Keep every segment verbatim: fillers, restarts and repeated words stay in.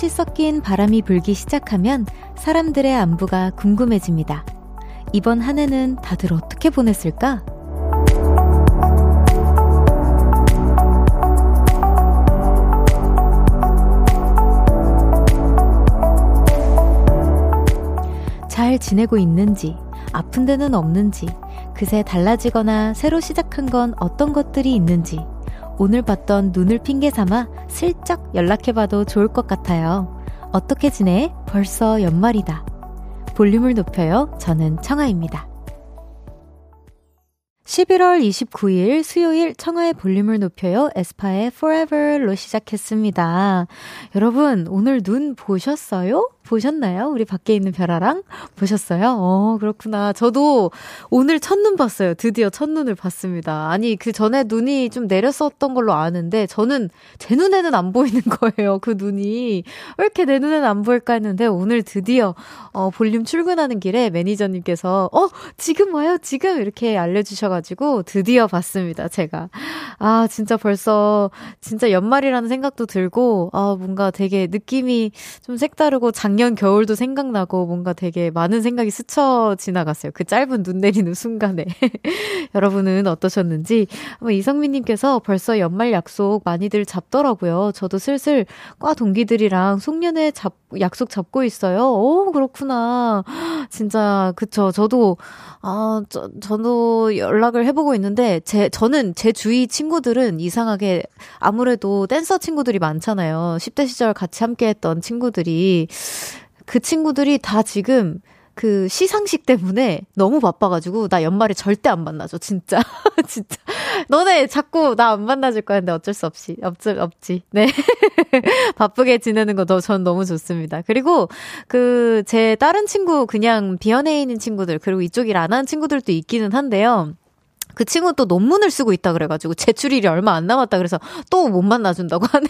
꽃이 섞인 바람이 불기 시작하면 사람들의 안부가 궁금해집니다. 이번 한 해는 다들 어떻게 보냈을까? 잘 지내고 있는지, 아픈 데는 없는지, 그새 달라지거나 새로 시작한 건 어떤 것들이 있는지 오늘 봤던 눈을 핑계 삼아 슬쩍 연락해봐도 좋을 것 같아요. 어떻게 지내? 벌써 연말이다. 볼륨을 높여요. 저는 청아입니다. 십일월 이십구일 수요일 청아의 볼륨을 높여요. 에스파의 Forever로 시작했습니다. 여러분, 오늘 눈 보셨어요? 보셨나요? 우리 밖에 있는 별아랑 보셨어요? 어, 그렇구나. 저도 오늘 첫눈 봤어요. 드디어 첫눈을 봤습니다. 아니, 그 전에 눈이 좀 내렸었던 걸로 아는데 저는 제 눈에는 안 보이는 거예요. 그 눈이. 왜 이렇게 내 눈에는 안 보일까 했는데 오늘 드디어 어, 볼륨 출근하는 길에 매니저님께서 어, 지금 와요. 지금 이렇게 알려주셔가지고 드디어 봤습니다. 제가. 아, 진짜 벌써 진짜 연말이라는 생각도 들고 아, 뭔가 되게 느낌이 좀 색다르고 장 작년 겨울도 생각나고 뭔가 되게 많은 생각이 스쳐 지나갔어요. 그 짧은 눈 내리는 순간에. 여러분은 어떠셨는지. 이성민님께서 벌써 연말 약속 많이들 잡더라고요. 저도 슬슬 과 동기들이랑 송년회 잡, 약속 잡고 있어요. 오, 그렇구나. 진짜 그쵸. 저도 아, 저, 저도 연락을 해보고 있는데 제, 저는 제 주위 친구들은 이상하게 아무래도 댄서 친구들이 많잖아요. 십 대 시절 같이 함께했던 친구들이 그 친구들이 다 지금 그 시상식 때문에 너무 바빠가지고 나 연말에 절대 안 만나줘. 진짜. 진짜. 너네 자꾸 나 안 만나줄 거야 했는데 어쩔 수 없이. 없지. 없지. 네. 바쁘게 지내는 거 너, 전 너무 좋습니다. 그리고 그 제 다른 친구 그냥 비연예인인 친구들 그리고 이쪽 일 안 하는 친구들도 있기는 한데요. 그 친구는 또 논문을 쓰고 있다 그래가지고 제출일이 얼마 안 남았다 그래서 또 못 만나준다고 하네요.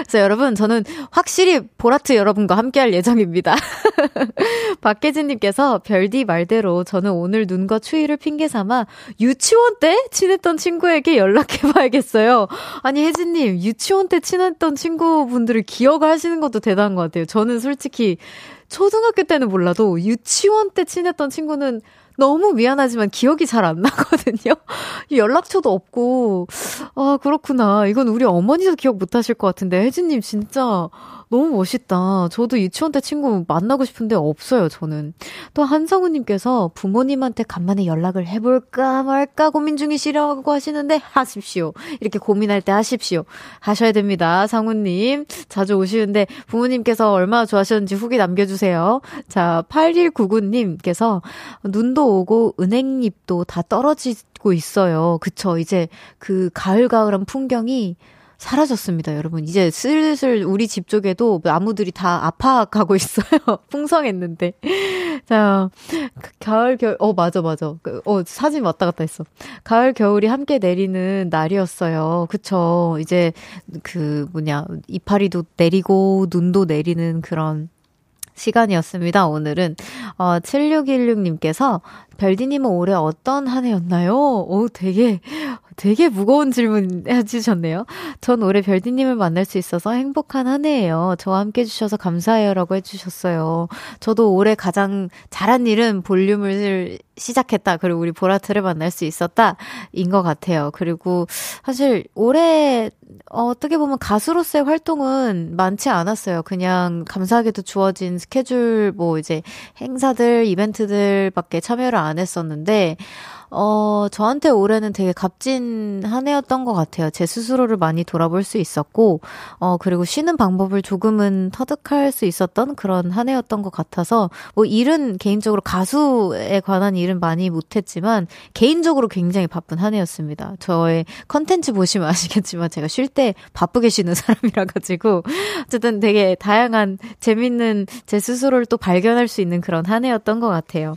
그래서 여러분 저는 확실히 보라트 여러분과 함께할 예정입니다. 박혜진님께서 별디 말대로 저는 오늘 눈과 추위를 핑계 삼아 유치원 때 친했던 친구에게 연락해봐야겠어요. 아니 혜진님 유치원 때 친했던 친구분들을 기억하시는 것도 대단한 것 같아요. 저는 솔직히 초등학교 때는 몰라도 유치원 때 친했던 친구는 너무 미안하지만 기억이 잘 안 나거든요. 연락처도 없고 아 그렇구나. 이건 우리 어머니도 기억 못하실 것 같은데 혜진님 진짜 너무 멋있다. 저도 유치원 때 친구 만나고 싶은데 없어요. 저는 또 한성우님께서 부모님한테 간만에 연락을 해볼까 말까 고민 중이시라고 하시는데 하십시오. 이렇게 고민할 때 하십시오. 하셔야 됩니다. 상우님 자주 오시는데 부모님께서 얼마나 좋아하셨는지 후기 남겨주세요. 자 팔일구구님께서 눈 도 오고 은행잎도 다 떨어지고 있어요. 그쵸? 이제 그 가을가을한 풍경이 사라졌습니다, 여러분. 이제 슬슬 우리 집 쪽에도 나무들이 다 아파가고 있어요. 풍성했는데. 자, 가을, 겨울, 어, 맞아, 맞아. 어, 사진 왔다 갔다 했어. 가을, 겨울이 함께 내리는 날이었어요. 그쵸? 이제 그 뭐냐, 이파리도 내리고 눈도 내리는 그런 시간이었습니다. 오늘은 어, 칠육일육님께서 별디님은 올해 어떤 한 해였나요? 오, 되게 되게 무거운 질문 해주셨네요. 전 올해 별디님을 만날 수 있어서 행복한 한 해예요. 저와 함께 해주셔서 감사해요 라고 해주셨어요. 저도 올해 가장 잘한 일은 볼륨을 시작했다. 그리고 우리 보라트를 만날 수 있었다 인 것 같아요. 그리고 사실 올해 어떻게 보면 가수로서의 활동은 많지 않았어요. 그냥 감사하게도 주어진 스케줄 뭐 이제 행사들 이벤트들 밖에 참여를 안 했었는데 어, 저한테 올해는 되게 값진 한 해였던 것 같아요. 제 스스로를 많이 돌아볼 수 있었고, 어, 그리고 쉬는 방법을 조금은 터득할 수 있었던 그런 한 해였던 것 같아서, 뭐, 일은 개인적으로 가수에 관한 일은 많이 못했지만, 개인적으로 굉장히 바쁜 한 해였습니다. 저의 컨텐츠 보시면 아시겠지만, 제가 쉴 때 바쁘게 쉬는 사람이라가지고, 어쨌든 되게 다양한, 재밌는 제 스스로를 또 발견할 수 있는 그런 한 해였던 것 같아요.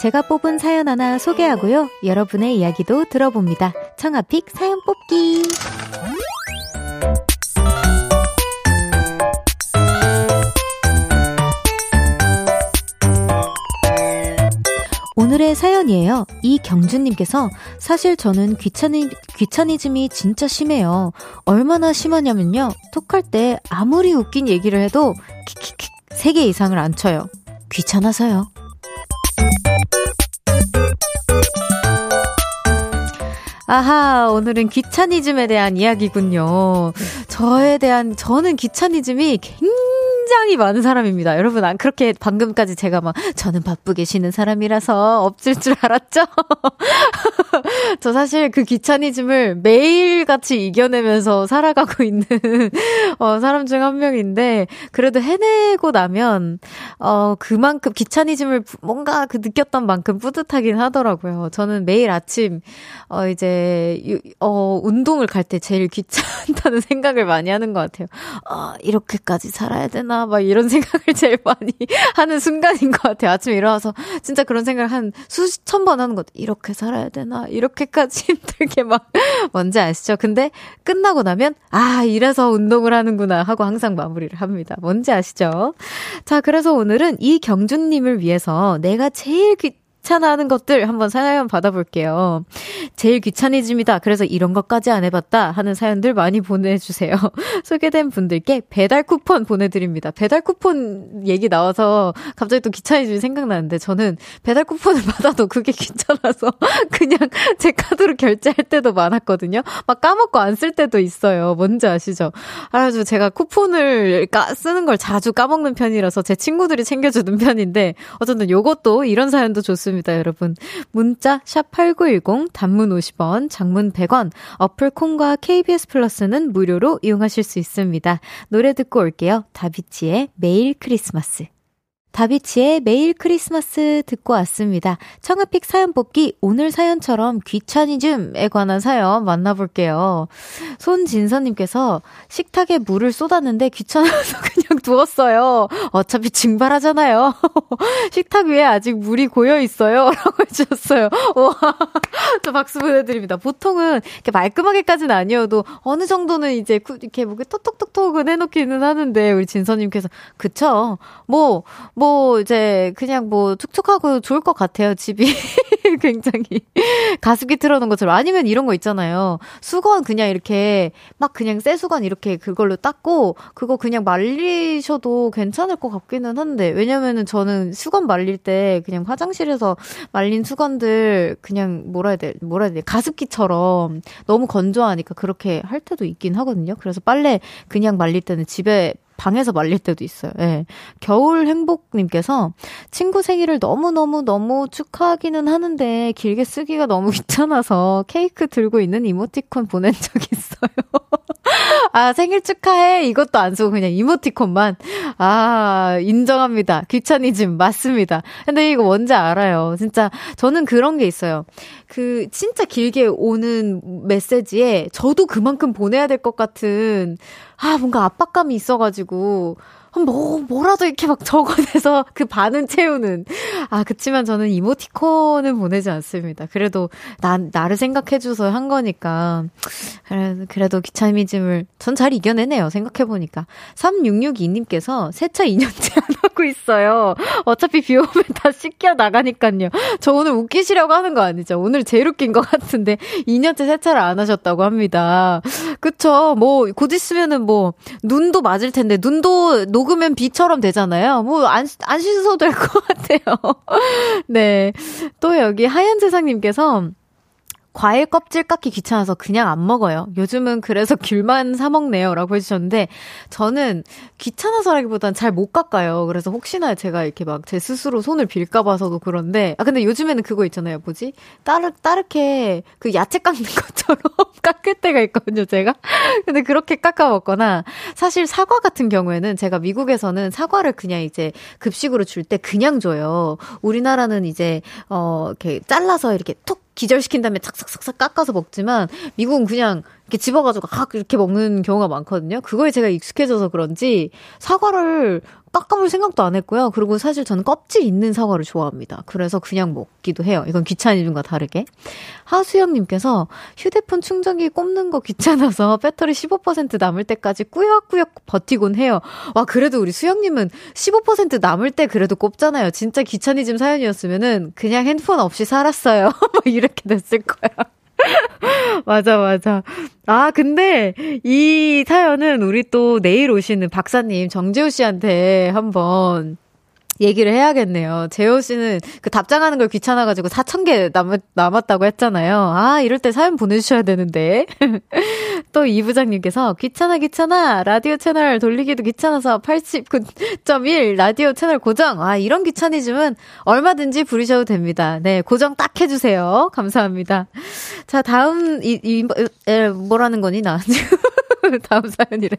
제가 뽑은 사연 하나 소개하고요. 여러분의 이야기도 들어봅니다. 청아픽 사연 뽑기. 오늘의 사연이에요. 이경준님께서 사실 저는 귀차니, 귀차니즘이 진짜 심해요. 얼마나 심하냐면요. 톡할 때 아무리 웃긴 얘기를 해도 킥킥킥 세 개 이상을 안 쳐요. 귀찮아서요. 아하, 오늘은 귀차니즘에 대한 이야기군요. 저에 대한, 저는 귀차니즘이 굉장히 많은 사람입니다. 여러분, 안 그렇게 방금까지 제가 막 저는 바쁘게 쉬는 사람이라서 없을 줄 알았죠? 저 사실 그 귀차니즘을 매일같이 이겨내면서 살아가고 있는 어, 사람 중 한 명인데, 그래도 해내고 나면 어, 그만큼 귀차니즘을 뭔가 그 느꼈던 만큼 뿌듯하긴 하더라고요. 저는 매일 아침 어, 이제 유, 어, 운동을 갈 때 제일 귀찮다는 생각을 많이 하는 것 같아요. 어, 이렇게까지 살아야 되나 막 이런 생각을 제일 많이 하는 순간인 것 같아요. 아침에 일어나서 진짜 그런 생각을 한 수천 번 하는 것 같아요. 이렇게 살아야 되나, 이렇게까지 힘들게 막 뭔지 아시죠? 근데 끝나고 나면 아, 이래서 운동을 하는구나 하고 항상 마무리를 합니다. 뭔지 아시죠? 자, 그래서 오늘은 이경준님을 위해서 내가 제일 귀찮아하는 것들 한번 사연 받아볼게요. 제일 귀차니즘이다, 그래서 이런 것까지 안 해봤다 하는 사연들 많이 보내주세요. 소개된 분들께 배달 쿠폰 보내드립니다. 배달 쿠폰 얘기 나와서 갑자기 또 귀차니즘이 생각나는데, 저는 배달 쿠폰을 받아도 그게 귀찮아서 그냥 제 카드로 결제할 때도 많았거든요. 막 까먹고 안 쓸 때도 있어요. 뭔지 아시죠? 그래서 제가 쿠폰을 까, 쓰는 걸 자주 까먹는 편이라서 제 친구들이 챙겨주는 편인데, 어쨌든 요것도, 이런 사연도 좋습니다. 여러분, 문자 샵 팔구일공, 단문 오십 원, 장문 백 원, 어플 콩과 케이비에스 플러스는 무료로 이용하실 수 있습니다. 노래 듣고 올게요. 다비치의 매일 크리스마스. 다비치의 매일 크리스마스 듣고 왔습니다. 청아픽 사연 뽑기, 오늘 사연처럼 귀차니즘에 관한 사연 만나볼게요. 손진서님께서 식탁에 물을 쏟았는데 귀찮아서 그냥 두었어요. 어차피 증발하잖아요. 식탁 위에 아직 물이 고여있어요. 라고 해주셨어요. 우와, 저 박수 보내드립니다. 보통은 이렇게 말끔하게까지는 아니어도 어느 정도는 이제 이렇게 뭐 톡톡톡톡은 해놓기는 하는데, 우리 진서님께서 그쵸? 뭐, 뭐, 뭐 이제 그냥 뭐 툭툭하고 좋을 것 같아요. 집이 굉장히 가습기 틀어놓은 것처럼. 아니면 이런 거 있잖아요. 수건 그냥 이렇게 막 그냥 새 수건 이렇게 그걸로 닦고 그거 그냥 말리셔도 괜찮을 것 같기는 한데, 왜냐면은 저는 수건 말릴 때 그냥 화장실에서 말린 수건들 그냥 뭐라 해야 돼 뭐라 해야 돼 가습기처럼 너무 건조하니까 그렇게 할 때도 있긴 하거든요. 그래서 빨래 그냥 말릴 때는 집에 방에서 말릴 때도 있어요. 예. 겨울행복님께서 친구 생일을 너무너무너무 축하하기는 하는데 길게 쓰기가 너무 귀찮아서 케이크 들고 있는 이모티콘 보낸 적 있어요. 아, 생일 축하해. 이것도 안 쓰고 그냥 이모티콘만. 아, 인정합니다. 귀차니즘 맞습니다. 근데 이거 뭔지 알아요. 진짜 저는 그런 게 있어요. 그 진짜 길게 오는 메시지에 저도 그만큼 보내야 될 것 같은, 아, 뭔가 압박감이 있어가지고 뭐, 뭐라도 이렇게 막 적어내서 그 반은 채우는. 아, 그치만 저는 이모티콘은 보내지 않습니다. 그래도 나, 나를 생각해줘서 한 거니까. 그래도, 그래도 귀차니즘을 전 잘 이겨내네요, 생각해보니까. 삼육육이님께서 세차 이 년째 안 하고 있어요. 어차피 비 오면 다 씻겨 나가니까요. 저 오늘 웃기시려고 하는 거 아니죠? 오늘 제일 웃긴 것 같은데 이 년째 세차를 안 하셨다고 합니다. 그쵸? 뭐, 곧 있으면은 뭐, 눈도 맞을 텐데, 눈도 녹 먹으면 비처럼 되잖아요. 뭐, 안, 안 씻어도 될 것 같아요. 네. 또 여기 하얀 세상님께서 과일 껍질 깎기 귀찮아서 그냥 안 먹어요. 요즘은 그래서 귤만 사 먹네요. 라고 해주셨는데, 저는 귀찮아서라기보단 잘 못 깎아요. 그래서 혹시나 제가 이렇게 막 제 스스로 손을 빌까 봐서도 그런데, 아, 근데 요즘에는 그거 있잖아요. 뭐지? 따르, 따르게 그 야채 깎는 것처럼 깎을 때가 있거든요, 제가. 근데 그렇게 깎아 먹거나, 사실 사과 같은 경우에는 제가 미국에서는 사과를 그냥 이제 급식으로 줄 때 그냥 줘요. 우리나라는 이제, 어, 이렇게 잘라서 이렇게 톡 기절시킨 다음에 착착착착 깎아서 먹지만 미국은 그냥 이렇게 집어가지고 각 이렇게 먹는 경우가 많거든요. 그거에 제가 익숙해져서 그런지 사과를 깎아볼 생각도 안 했고요. 그리고 사실 저는 껍질 있는 사과를 좋아합니다. 그래서 그냥 먹기도 해요. 이건 귀차니즘과 다르게. 하수영님께서 휴대폰 충전기 꼽는 거 귀찮아서 배터리 십오 퍼센트 남을 때까지 꾸역꾸역 버티곤 해요. 와, 그래도 우리 수영님은 십오 퍼센트 남을 때 그래도 꼽잖아요. 진짜 귀차니즘 사연이었으면은 그냥 핸드폰 없이 살았어요. 이런 이렇게 됐을 거야. 맞아, 맞아. 아, 근데 이 사연은 우리 또 내일 오시는 박사님 정재우 씨한테 한번 얘기를 해야겠네요. 재호 씨는 그 답장하는 걸 귀찮아가지고 사천 개 남, 남았다고 했잖아요. 아, 이럴 때 사연 보내주셔야 되는데. 또 이 부장님께서 귀찮아 귀찮아 라디오 채널 돌리기도 귀찮아서 팔십구 점 일 라디오 채널 고정. 아, 이런 귀차니즘은 얼마든지 부르셔도 됩니다. 네, 고정 딱 해주세요. 감사합니다. 자, 다음 이, 이 에, 뭐라는 거니 나 지금. 다음 사연이래.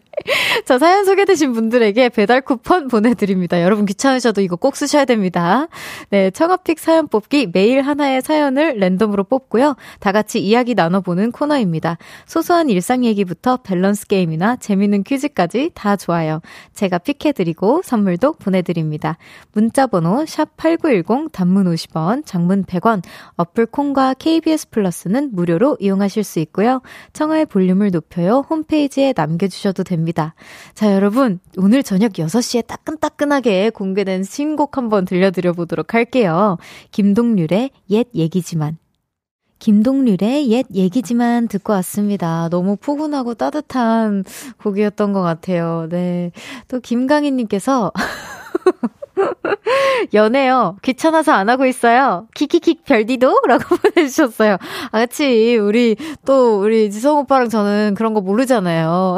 자, 사연 소개되신 분들에게 배달 쿠폰 보내드립니다. 여러분 귀찮으셔도 이거 꼭 쓰셔야 됩니다. 네, 청아픽 사연 뽑기 매일 하나의 사연을 랜덤으로 뽑고요. 다 같이 이야기 나눠보는 코너입니다. 소소한 일상 얘기부터 밸런스 게임이나 재미있는 퀴즈까지 다 좋아요. 제가 픽해드리고 선물도 보내드립니다. 문자번호 샵 팔구일공 단문 오십 원, 장문 백 원, 어플 콩과 케이비에스 플러스는 무료로 이용하실 수 있고요. 청아의 볼륨을 높여요. 홈페이지 남겨주셔도 됩니다. 자, 여러분, 오늘 저녁 여섯 시에 따끈따끈하게 공개된 신곡 한번 들려드려보도록 할게요. 김동률의 옛 얘기지만. 김동률의 옛 얘기지만 듣고 왔습니다. 너무 포근하고 따뜻한 곡이었던 것 같아요. 네. 또 김강희님께서 연애요. 귀찮아서 안 하고 있어요. 킥킥킥 별디도? 라고 보내주셨어요. 아, 그치. 우리, 또, 우리 지성 오빠랑 저는 그런 거 모르잖아요.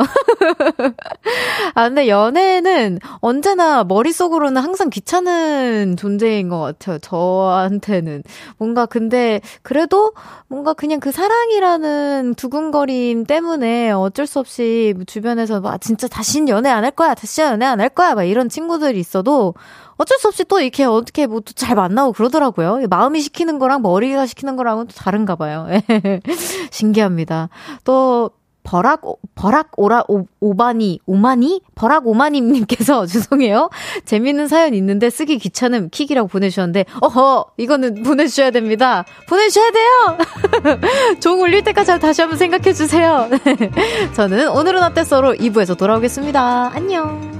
아, 근데 연애는 언제나 머릿속으로는 항상 귀찮은 존재인 것 같아요. 저한테는. 뭔가 근데, 그래도 뭔가 그냥 그 사랑이라는 두근거림 때문에 어쩔 수 없이 주변에서 막 진짜 다신 연애 안 할 거야. 다신 연애 안 할 거야. 막 이런 친구들이 있어도 어쩔 수 없이 또 이렇게 어떻게 뭐 또 잘 만나고 그러더라고요. 마음이 시키는 거랑 머리가 시키는 거랑은 또 다른가 봐요. 신기합니다. 또 버락 버락 오라 오, 오바니 오마니 버락 오마니님께서 죄송해요. 재밌는 사연 있는데 쓰기 귀찮음 킥이라고 보내주셨는데 어허 이거는 보내주셔야 됩니다. 보내주셔야 돼요. 종 울릴 때까지 다시 한번 생각해주세요. 저는 오늘은 어땠어로 이 부에서 돌아오겠습니다. 안녕.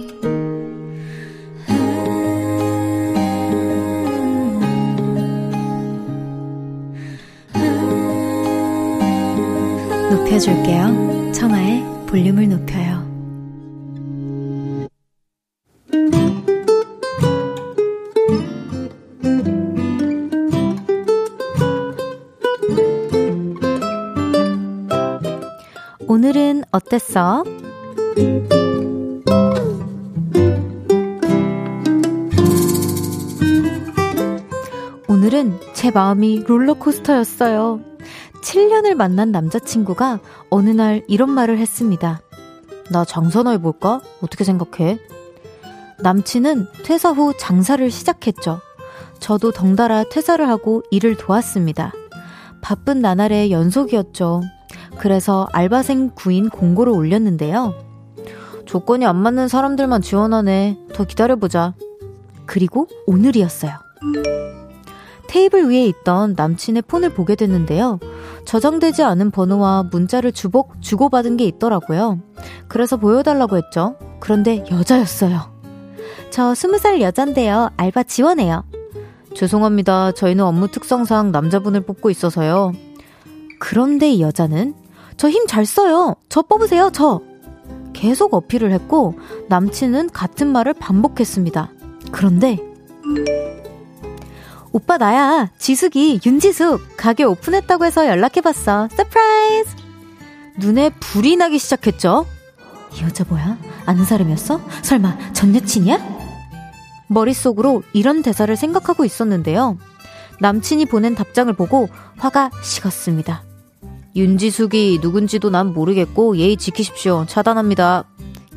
줄게요. 청아의 볼륨을 높여요. 오늘은 어땠어? 오늘은 제 마음이 롤러코스터였어요. 칠 년을 만난 남자친구가 어느 날 이런 말을 했습니다. 나 장사나 해볼까? 어떻게 생각해? 남친은 퇴사 후 장사를 시작했죠. 저도 덩달아 퇴사를 하고 일을 도왔습니다. 바쁜 나날의 연속이었죠. 그래서 알바생 구인 공고를 올렸는데요. 조건이 안 맞는 사람들만 지원하네. 더 기다려보자. 그리고 오늘이었어요. 테이블 위에 있던 남친의 폰을 보게 됐는데요. 저장되지 않은 번호와 문자를 주복, 주고받은 게 있더라고요. 그래서 보여달라고 했죠. 그런데 여자였어요. 저 스무 살 여잔데요. 알바 지원해요. 죄송합니다. 저희는 업무 특성상 남자분을 뽑고 있어서요. 그런데 이 여자는 저 힘 잘 써요. 저 뽑으세요. 저. 계속 어필을 했고 남친은 같은 말을 반복했습니다. 그런데 오빠 나야. 지숙이 윤지숙. 가게 오픈했다고 해서 연락해봤어. 서프라이즈. 눈에 불이 나기 시작했죠. 이 여자 뭐야? 아는 사람이었어? 설마 전 여친이야? 머릿속으로 이런 대사를 생각하고 있었는데요. 남친이 보낸 답장을 보고 화가 식었습니다. 윤지숙이 누군지도 난 모르겠고 예의 지키십시오. 차단합니다.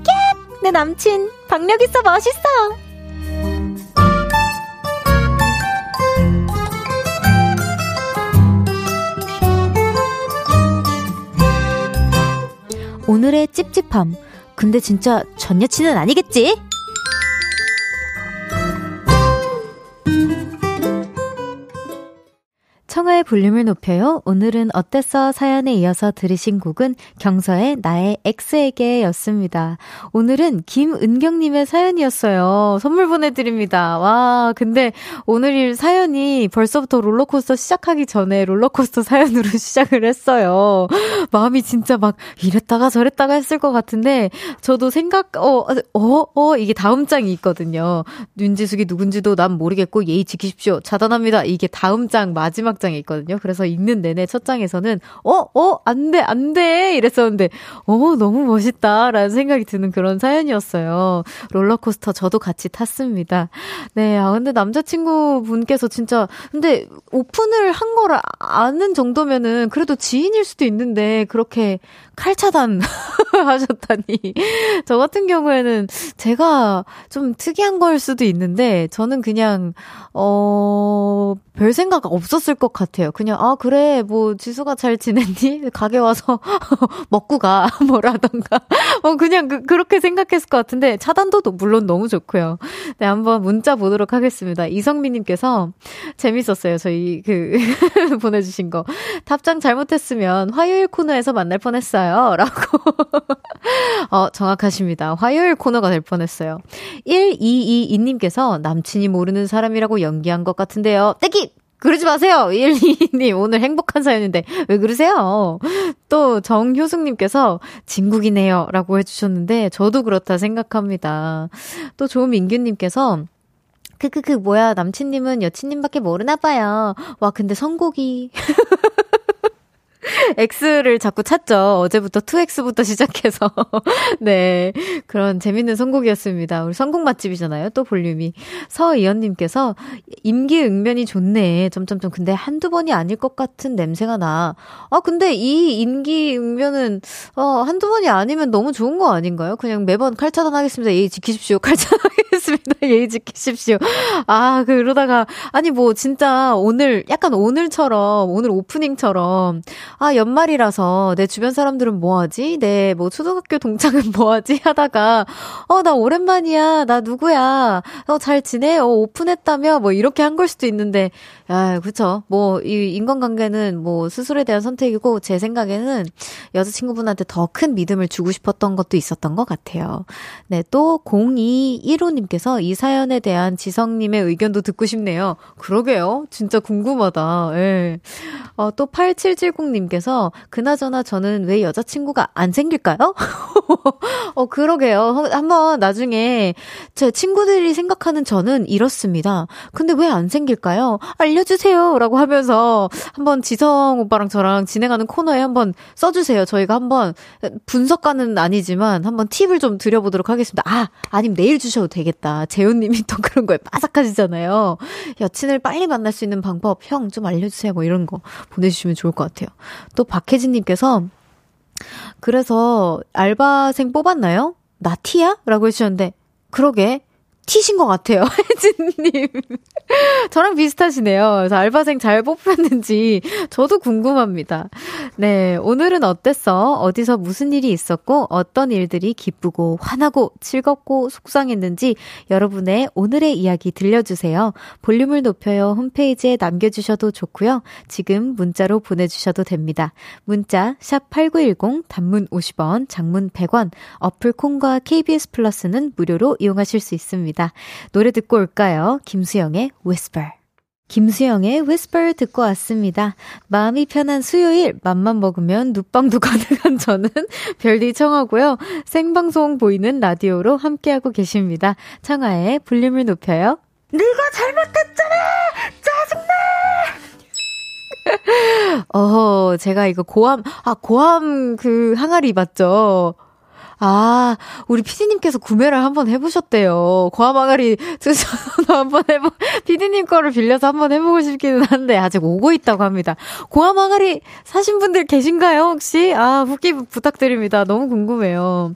꺄! 내 남친 박력 있어 멋있어. 오늘의 찝찝함. 근데 진짜 전 여친은 아니겠지? 청하의 볼륨을 높여요. 오늘은 어땠어? 사연에 이어서 들으신 곡은 경서의 나의 X에게 였습니다. 오늘은 김은경님의 사연이었어요. 선물 보내드립니다. 와, 근데 오늘 사연이 벌써부터 롤러코스터 시작하기 전에 롤러코스터 사연으로 시작을 했어요. 마음이 진짜 막 이랬다가 저랬다가 했을 것 같은데 저도 생각, 어, 어, 어, 이게 다음 장이 있거든요. 윤지숙이 누군지도 난 모르겠고 예의 지키십시오. 차단합니다. 이게 다음 장 마지막 장 장에 있거든요. 그래서 읽는 내내 첫 장에서는 어? 어? 안 돼! 안 돼! 이랬었는데 어? 너무 멋있다! 라는 생각이 드는 그런 사연이었어요. 롤러코스터 저도 같이 탔습니다. 네, 아 근데 남자친구분께서 진짜 근데 오픈을 한 걸 아는 정도면은 그래도 지인일 수도 있는데 그렇게 칼차단 하셨다니. 저 같은 경우에는 제가 좀 특이한 걸 수도 있는데 저는 그냥 어... 별 생각 없었을 것 같아요. 그냥 아 그래 뭐 지수가 잘 지냈니? 가게 와서 먹고 가 뭐라던가 어 그냥 그, 그렇게 생각했을 것 같은데 차단도 물론 너무 좋고요. 네 한번 문자 보도록 하겠습니다. 이성미님께서 재밌었어요. 저희 그 보내주신 거 답장 잘못했으면 화요일 코너에서 만날 뻔했어요. 라고 어 정확하십니다. 화요일 코너가 될 뻔했어요. 일이이이님께서 남친이 모르는 사람이라고 연기한 것 같은데요. 떼기 그러지 마세요. 일이님 오늘 행복한 사연인데 왜 그러세요? 또 정효숙님께서 진국이네요 라고 해주셨는데 저도 그렇다 생각합니다. 또 조민규님께서 크크크 뭐야 남친님은 여친님밖에 모르나 봐요. 와 근데 선곡이 X를 자꾸 찾죠. 어제부터 투 엑스부터 시작해서 네 그런 재밌는 선곡이었습니다. 우리 선곡 맛집이잖아요. 또 볼륨이 서이연님께서 임기응변이 좋네. 점점점 근데 한두 번이 아닐 것 같은 냄새가 나. 아 근데 이 임기응변은 어, 한두 번이 아니면 너무 좋은 거 아닌가요? 그냥 매번 칼차단하겠습니다. 예의 지키십시오. 칼차단하겠습니다. 예의 지키십시오. 아 그러다가 아니 뭐 진짜 오늘 약간 오늘처럼 오늘 오프닝처럼 아 연말이라서 내 주변 사람들은 뭐하지? 내 뭐 초등학교 동창은 뭐하지? 하다가 어 나 오랜만이야. 나 누구야? 어 잘 지내? 어 오픈했다며? 뭐 이렇게 한 걸 수도 있는데 아 그쵸. 뭐 이 인간관계는 뭐 스스로에 대한 선택이고 제 생각에는 여자친구분한테 더 큰 믿음을 주고 싶었던 것도 있었던 것 같아요. 네 또 공이일호님께서 이 사연에 대한 지성님의 의견도 듣고 싶네요. 그러게요. 진짜 궁금하다. 예. 어 또 팔칠칠공 님께서 그나저나 저는 왜 여자친구가 안 생길까요? 어 그러게요. 한번 나중에 제 친구들이 생각하는 저는 이렇습니다. 근데 왜 안 생길까요? 알려주세요 라고 하면서 한번 지성 오빠랑 저랑 진행하는 코너에 한번 써주세요. 저희가 한번 분석가는 아니지만 한번 팁을 좀 드려보도록 하겠습니다. 아 아니면 내일 주셔도 되겠다. 재훈님이 또 그런 거에 빠삭하시잖아요. 여친을 빨리 만날 수 있는 방법 형 좀 알려주세요 뭐 이런 거 보내주시면 좋을 것 같아요. 또 박혜진님께서 그래서 알바생 뽑았나요? 나티야? 라고 해주셨는데 그러게 티신 것 같아요. 혜진님. 저랑 비슷하시네요. 그래서 알바생 잘 뽑혔는지 저도 궁금합니다. 네, 오늘은 어땠어? 어디서 무슨 일이 있었고 어떤 일들이 기쁘고 화나고 즐겁고 속상했는지 여러분의 오늘의 이야기 들려주세요. 볼륨을 높여요 홈페이지에 남겨주셔도 좋고요. 지금 문자로 보내주셔도 됩니다. 문자 샵 팔구일공 단문 오십 원, 장문 백 원, 어플 콩과 케이비에스 플러스는 무료로 이용하실 수 있습니다. 노래 듣고 올까요? 김수영의 Whisper. 김수영의 Whisper 듣고 왔습니다. 마음이 편한 수요일, 맘만 먹으면 눕방도 가능한 저는 별디 청하고요. 생방송 보이는 라디오로 함께하고 계십니다. 청하의 볼륨을 높여요. 네가 잘못했잖아! 짜증나! 어, 제가 이거 고함, 아, 고함 그 항아리 맞죠? 아, 우리 피디님께서 구매를 한번 해보셨대요. 고아마가리 추천도 한번 해보, 피디님 거를 빌려서 한번 해보고 싶기는 한데, 아직 오고 있다고 합니다. 고아마가리 사신 분들 계신가요, 혹시? 아, 후기 부탁드립니다. 너무 궁금해요.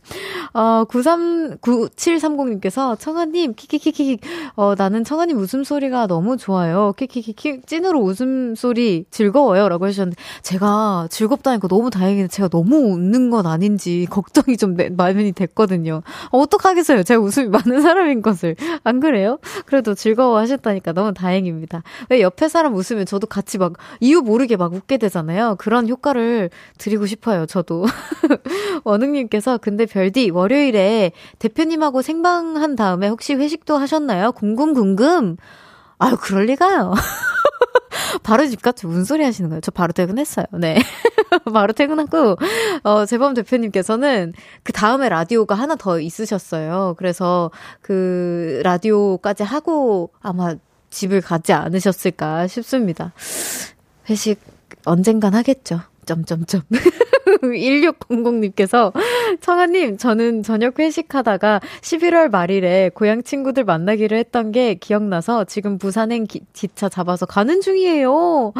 어, 구삼구칠삼공님께서, 청아님, 키키키키, 어, 나는 청아님 웃음소리가 너무 좋아요. 키키키키, 찐으로 웃음소리 즐거워요. 라고 해주셨는데, 제가 즐겁다니까 너무 다행인데, 제가 너무 웃는 건 아닌지, 걱정이 좀 내, 마음이 됐거든요. 어떡하겠어요. 제가 웃음이 많은 사람인 것을. 안 그래요? 그래도 즐거워하셨다니까 너무 다행입니다. 왜 옆에 사람 웃으면 저도 같이 막 이유 모르게 막 웃게 되잖아요. 그런 효과를 드리고 싶어요. 저도. 원흥님께서 근데 별디 월요일에 대표님하고 생방한 다음에 혹시 회식도 하셨나요? 궁금 궁금. 아유 그럴 리가요. 바로 집같이 무슨 소리 하시는 거예요? 저 바로 퇴근했어요. 네. 바로 퇴근하고, 어, 재범 대표님께서는 그 다음에 라디오가 하나 더 있으셨어요. 그래서 그 라디오까지 하고 아마 집을 가지 않으셨을까 싶습니다. 회식 언젠간 하겠죠. 점점점. 일육공공님께서 청아님 저는 저녁 회식하다가 십일월 말일에 고향 친구들 만나기로 했던 게 기억나서 지금 부산행 기, 기차 잡아서 가는 중이에요.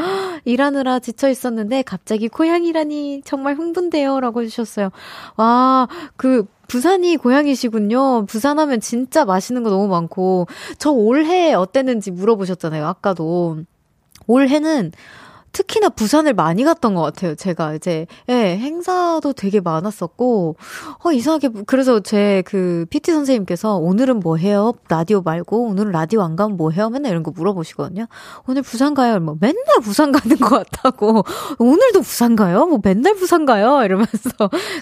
일하느라 지쳐 있었는데 갑자기 고향이라니 정말 흥분돼요 라고 해주셨어요. 와, 그 부산이 고향이시군요. 부산하면 진짜 맛있는 거 너무 많고 저 올해 어땠는지 물어보셨잖아요. 아까도 올해는 특히나 부산을 많이 갔던 것 같아요. 제가 이제, 예, 행사도 되게 많았었고, 어, 이상하게, 그래서 제 그 피티 선생님께서 오늘은 뭐 해요? 라디오 말고, 오늘은 라디오 안 가면 뭐 해요? 맨날 이런 거 물어보시거든요. 오늘 부산 가요? 뭐 맨날 부산 가는 것 같다고. 오늘도 부산 가요? 뭐 맨날 부산 가요? 이러면서.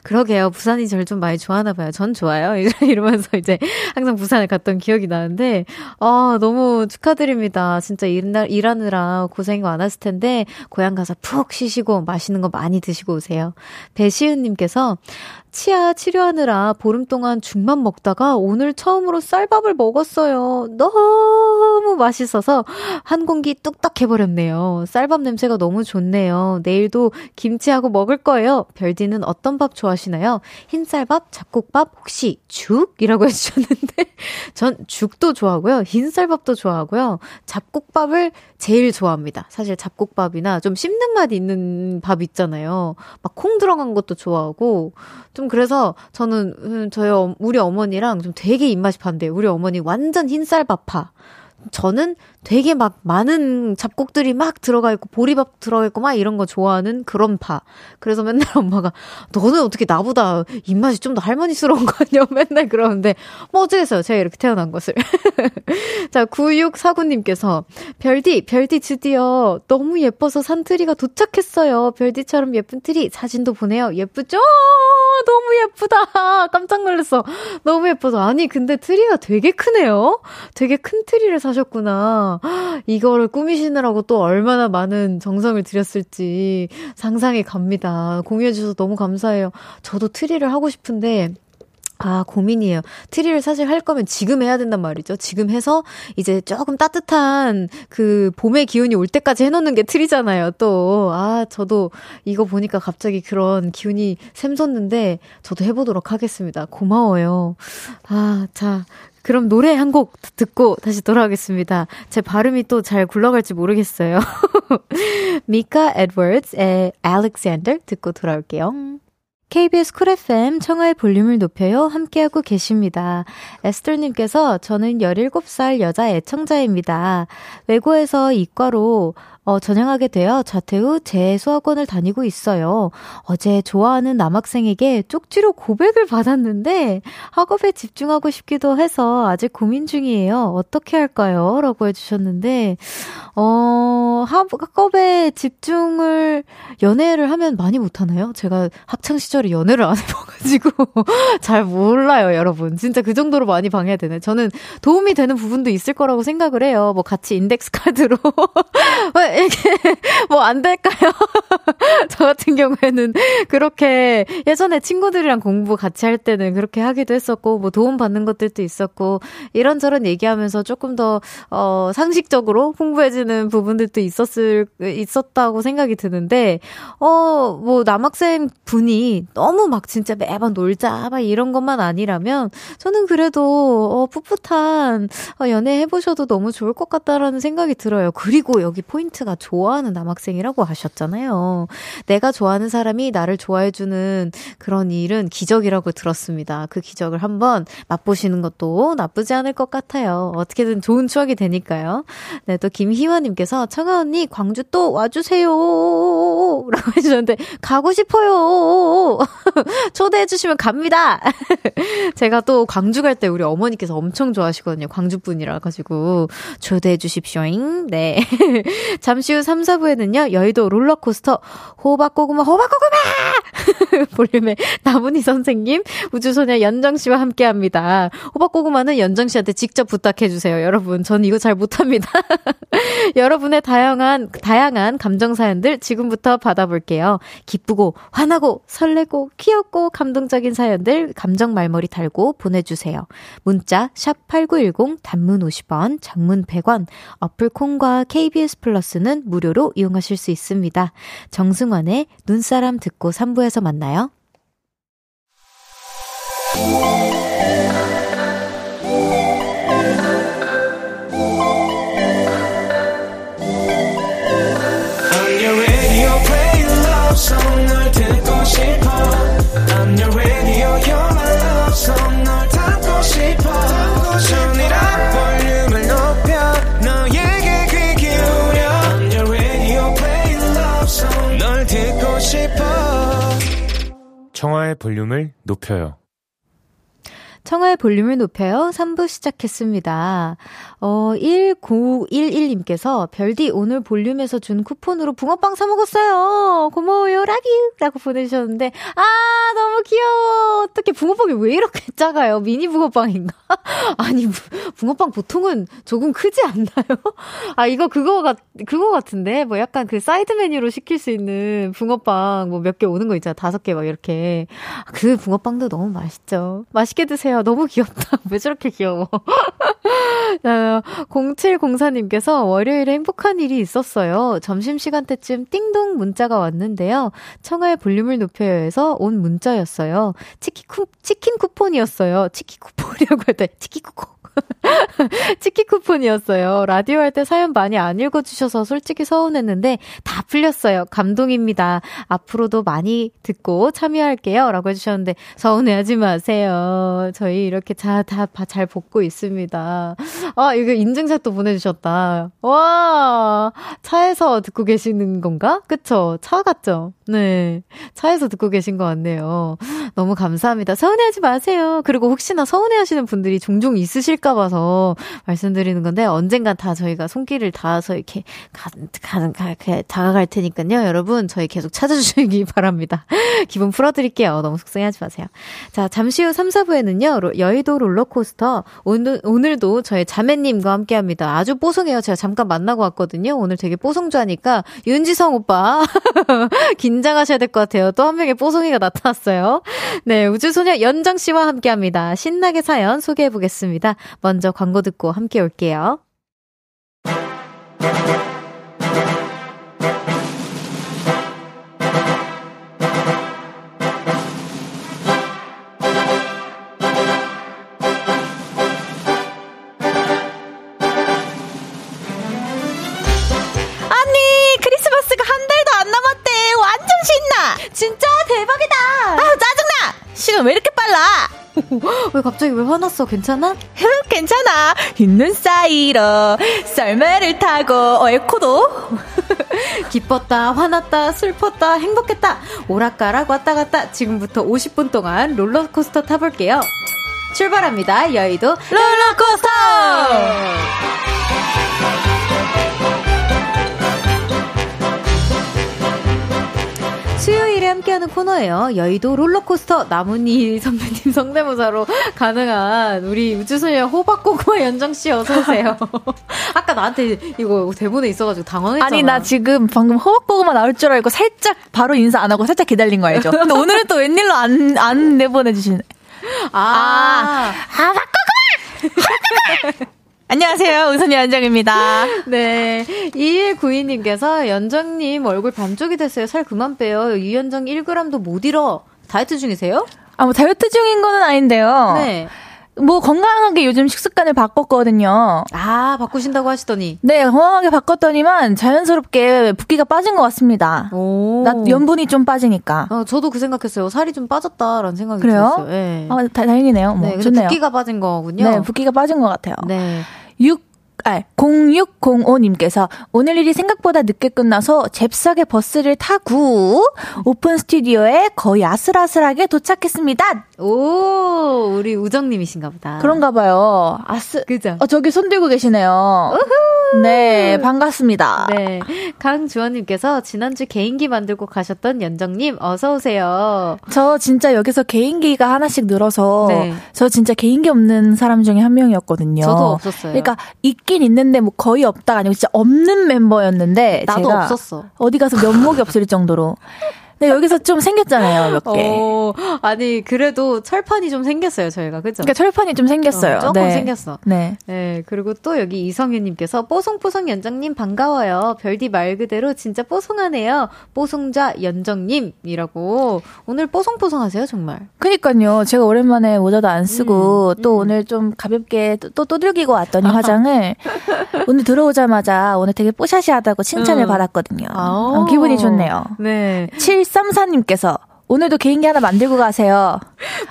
그러게요. 부산이 저를 좀 많이 좋아하나 봐요. 전 좋아요. 이러면서 이제 항상 부산을 갔던 기억이 나는데, 아, 너무 축하드립니다. 진짜 일날, 일하느라 고생이 많았을 텐데, 고향 가서 푹 쉬시고 맛있는 거 많이 드시고 오세요. 배시은님께서 치아 치료하느라 보름 동안 죽만 먹다가 오늘 처음으로 쌀밥을 먹었어요. 너무 맛있어서 한 공기 뚝딱 해버렸네요. 쌀밥 냄새가 너무 좋네요. 내일도 김치하고 먹을 거예요. 별디는 어떤 밥 좋아하시나요? 흰쌀밥, 잡곡밥, 혹시 죽이라고 해주셨는데 전 죽도 좋아하고요. 흰쌀밥도 좋아하고요. 잡곡밥을 제일 좋아합니다. 사실 잡곡밥이나 좀 씹는 맛 있는 밥 있잖아요. 막 콩 들어간 것도 좋아하고 좀 그래서 저는 저희 우리 어머니랑 좀 되게 입맛이 반대예요. 우리 어머니 완전 흰쌀밥파. 저는 되게 막 많은 잡곡들이 막 들어가 있고 보리밥 들어가 있고 막 이런 거 좋아하는 그런 파. 그래서 맨날 엄마가 너는 어떻게 나보다 입맛이 좀 더 할머니스러운 거냐 맨날 그러는데 뭐 어쩌겠어요. 제가 이렇게 태어난 것을. 자, 구육사구님께서 별디 별디 드디어 너무 예뻐서 산 트리가 도착했어요. 별디처럼 예쁜 트리 사진도 보내요. 예쁘죠? 너무 예쁘다. 깜짝 놀랐어. 너무 예뻐서. 아니 근데 트리가 되게 크네요. 되게 큰 트리를 사셨구나. 이거를 꾸미시느라고 또 얼마나 많은 정성을 들였을지 상상이 갑니다. 공유해주셔서 너무 감사해요. 저도 트리를 하고 싶은데 아, 고민이에요. 트리를 사실 할 거면 지금 해야 된단 말이죠. 지금 해서 이제 조금 따뜻한 그 봄의 기운이 올 때까지 해놓는 게 트리잖아요, 또. 아, 저도 이거 보니까 갑자기 그런 기운이 샘솟는데 저도 해보도록 하겠습니다. 고마워요. 아, 자. 그럼 노래 한 곡 듣고 다시 돌아오겠습니다. 제 발음이 또 잘 굴러갈지 모르겠어요. 미카 에드워드의 Alexander 듣고 돌아올게요. 케이비에스 쿨 에프엠 청하의 볼륨을 높여요 함께하고 계십니다. 에스터님께서 저는 열일곱 살 여자 애청자입니다. 외고에서 이과로 어, 전향하게 되어 자퇴 후 재수학원을 다니고 있어요. 어제 좋아하는 남학생에게 쪽지로 고백을 받았는데 학업에 집중하고 싶기도 해서 아직 고민 중이에요. 어떻게 할까요? 라고 해주셨는데 어, 학업에 집중을 연애를 하면 많이 못하나요? 제가 학창시절에 연애를 안 해봐가지고 잘 몰라요 여러분. 진짜 그 정도로 많이 방해되네. 저는 도움이 되는 부분도 있을 거라고 생각을 해요. 뭐 같이 인덱스 카드로 이렇게 뭐 안 될까요? 저 같은 경우에는 그렇게 예전에 친구들이랑 공부 같이 할 때는 그렇게 하기도 했었고 뭐 도움받는 것들도 있었고 이런저런 얘기하면서 조금 더 어, 상식적으로 풍부해지는 부분들도 있었을, 있었다고 생각이 드는데 어, 뭐 남학생 분이 너무 막 진짜 매번 놀자 막 이런 것만 아니라면 저는 그래도 어, 풋풋한 연애 해보셔도 너무 좋을 것 같다라는 생각이 들어요. 그리고 여기 포인트 포인트가 좋아하는 남학생이라고 하셨잖아요. 내가 좋아하는 사람이 나를 좋아해주는 그런 일은 기적이라고 들었습니다. 그 기적을 한번 맛보시는 것도 나쁘지 않을 것 같아요. 어떻게든 좋은 추억이 되니까요. 네, 또 김희화님께서 청아 언니 광주 또 와주세요 라고 해주셨는데 가고 싶어요. 초대해주시면 갑니다. 제가 또 광주 갈 때 우리 어머니께서 엄청 좋아하시거든요. 광주분이라 가지고 초대해주십시오잉. 네. 잠시 후 삼, 사 부에는요. 여의도 롤러코스터 호박고구마 호박고구마 볼륨의 나문희 선생님 우주소녀 연정씨와 함께합니다. 호박고구마는 연정씨한테 직접 부탁해주세요. 여러분 전 이거 잘 못합니다. 여러분의 다양한 다양한 감정사연들 지금부터 받아볼게요. 기쁘고 화나고 설레고 귀엽고 감동적인 사연들 감정 말머리 달고 보내주세요. 문자 샵 팔구일공 단문 오십 원 장문 백 원 어플콩과 케이비에스 플러스는 무료로 이용하실 수 있습니다. 정승환의 눈사람 듣고 삼 부에서 만나요. 청아의 볼륨을 높여요. 청아의 볼륨을 높여요. 삼 부 시작했습니다. 어, 일구일일님께서 별디 오늘 볼륨에서 준 쿠폰으로 붕어빵 사 먹었어요. 고마워요. 라뷰! 라고 보내주셨는데 아 너무 귀여워. 어떻게 붕어빵이 왜 이렇게 작아요? 미니 붕어빵인가? 아니 붕어빵 보통은 조금 크지 않나요? 아 이거 그거, 같, 그거 같은데 뭐 약간 그 사이드 메뉴로 시킬 수 있는 붕어빵 뭐 몇 개 오는 거 있잖아요. 다섯 개 막 이렇게. 그 붕어빵도 너무 맛있죠. 맛있게 드세요. 너무 귀엽다. 왜 저렇게 귀여워. 공칠공사님께서 월요일에 행복한 일이 있었어요. 점심시간 때쯤 띵동 문자가 왔는데요. 청하의 볼륨을 높여요에서 온 문자였어요. 치킨, 쿠, 치킨 쿠폰이었어요. 치킨 쿠폰이라고 했더니 치킨 쿠폰. 치킨 쿠폰이었어요. 라디오 할 때 사연 많이 안 읽어주셔서 솔직히 서운했는데 다 풀렸어요. 감동입니다. 앞으로도 많이 듣고 참여할게요. 라고 해주셨는데 서운해하지 마세요. 저희 이렇게 다, 다, 잘 보고 있습니다. 아, 이거 인증샷도 보내주셨다. 와, 차에서 듣고 계시는 건가? 그쵸? 차 같죠? 네. 차에서 듣고 계신 것 같네요. 너무 감사합니다. 서운해하지 마세요. 그리고 혹시나 서운해하시는 분들이 종종 있으실까 봐서 말씀드리는 건데 언젠간 다 저희가 손길을 닿아서 이렇게 가, 가, 가, 가, 다가갈 테니까요. 여러분 저희 계속 찾아주시기 바랍니다. 기분 풀어드릴게요. 너무 속상해하지 마세요. 자 잠시 후 삼, 사 부에는요. 로, 여의도 롤러코스터 오늘, 오늘도 저의 자매님과 함께합니다. 아주 뽀송해요. 제가 잠깐 만나고 왔거든요. 오늘 되게 뽀송주하니까 윤지성 오빠 긴장하셔야 될 것 같아요. 또 한 명의 뽀송이가 나타났어요. 네 우주소녀 연정씨와 함께합니다. 신나게 사연 소개해보겠습니다. 먼저 광고 듣고 함께 올게요. 언니, 크리스마스가 한 달도 안 남았대. 완전 신나. 진짜 대박이다. 아 짜증나. 시간 왜 이렇게 빨라? 왜 갑자기 왜 화났어? 괜찮아? 괜찮아. 있는 사이로 썰매를 타고 얼코도 기뻤다, 화났다, 슬펐다, 행복했다, 오락가락 왔다 갔다. 지금부터 오십 분 동안 롤러코스터 타볼게요. 출발합니다. 여의도 롤러코스터. 수요일에 함께하는 코너예요. 여의도 롤러코스터. 나문희 선배님 성대모사로 가능한 우리 우주소녀 호박고구마 연정씨 어서오세요. 아까 나한테 이거 대본에 있어가지고 당황했잖아. 아니 나 지금 방금 호박고구마 나올 줄 알고 살짝 바로 인사 안 하고 살짝 기다린 거 알죠? 근데 오늘은 또 웬일로 안, 안 내보내주시네. 아, 호박고구마! 안녕하세요. 우선이 연정입니다. 네. 이일구이 님께서 연정님 얼굴 반쪽이 됐어요. 살 그만 빼요. 유연정 일 그램도 못 잃어. 다이어트 중이세요? 아, 뭐 다이어트 중인 거는 아닌데요. 네. 뭐 건강하게 요즘 식습관을 바꿨거든요. 아, 바꾸신다고 하시더니. 네, 건강하게 바꿨더니만 자연스럽게 붓기가 빠진 것 같습니다. 오. 나 염분이 좀 빠지니까. 어, 저도 그 생각했어요. 살이 좀 빠졌다라는 생각이 그래요? 들었어요. 네. 아, 다, 다행이네요. 뭐, 네, 좋네요. 붓기가 빠진 거군요. 네, 붓기가 빠진 것 같아요. 네. 공육공오 님께서 오늘 일이 생각보다 늦게 끝나서 잽싸게 버스를 타고 오픈 스튜디오에 거의 아슬아슬하게 도착했습니다. 오, 우리 우정님이신가 보다. 그런가 봐요. 아스. 그죠? 어, 저기 손 들고 계시네요. 우후! 네, 반갑습니다. 네. 강주원님께서 지난주 개인기 만들고 가셨던 연정님, 어서오세요. 저 진짜 여기서 개인기가 하나씩 늘어서, 네. 저 진짜 개인기 없는 사람 중에 한 명이었거든요. 저도 없었어요. 그러니까, 있긴 있는데, 뭐 거의 없다가 아니고, 진짜 없는 멤버였는데, 나도 제가 없었어. 어디 가서 면목이 없을 정도로. 네, 여기서 좀 생겼잖아요, 몇 개. 어, 아니, 그래도 철판이 좀 생겼어요, 저희가. 그죠? 그러니까 철판이 좀 생겼어요. 어, 조금 네. 생겼어. 네. 네, 그리고 또 여기 이성윤님께서 뽀송뽀송 연정님 반가워요. 별디 말 그대로 진짜 뽀송하네요. 뽀송자 연정님이라고. 오늘 뽀송뽀송 하세요, 정말. 그니까요. 제가 오랜만에 모자도 안 쓰고, 음, 음. 또 오늘 좀 가볍게 또, 또 떠들기고 왔더니 화장을 오늘 들어오자마자 오늘 되게 뽀샤시하다고 칭찬을 음. 받았거든요. 아, 기분이 좋네요. 네. 삼삼님께서 오늘도 개인기 하나 만들고 가세요.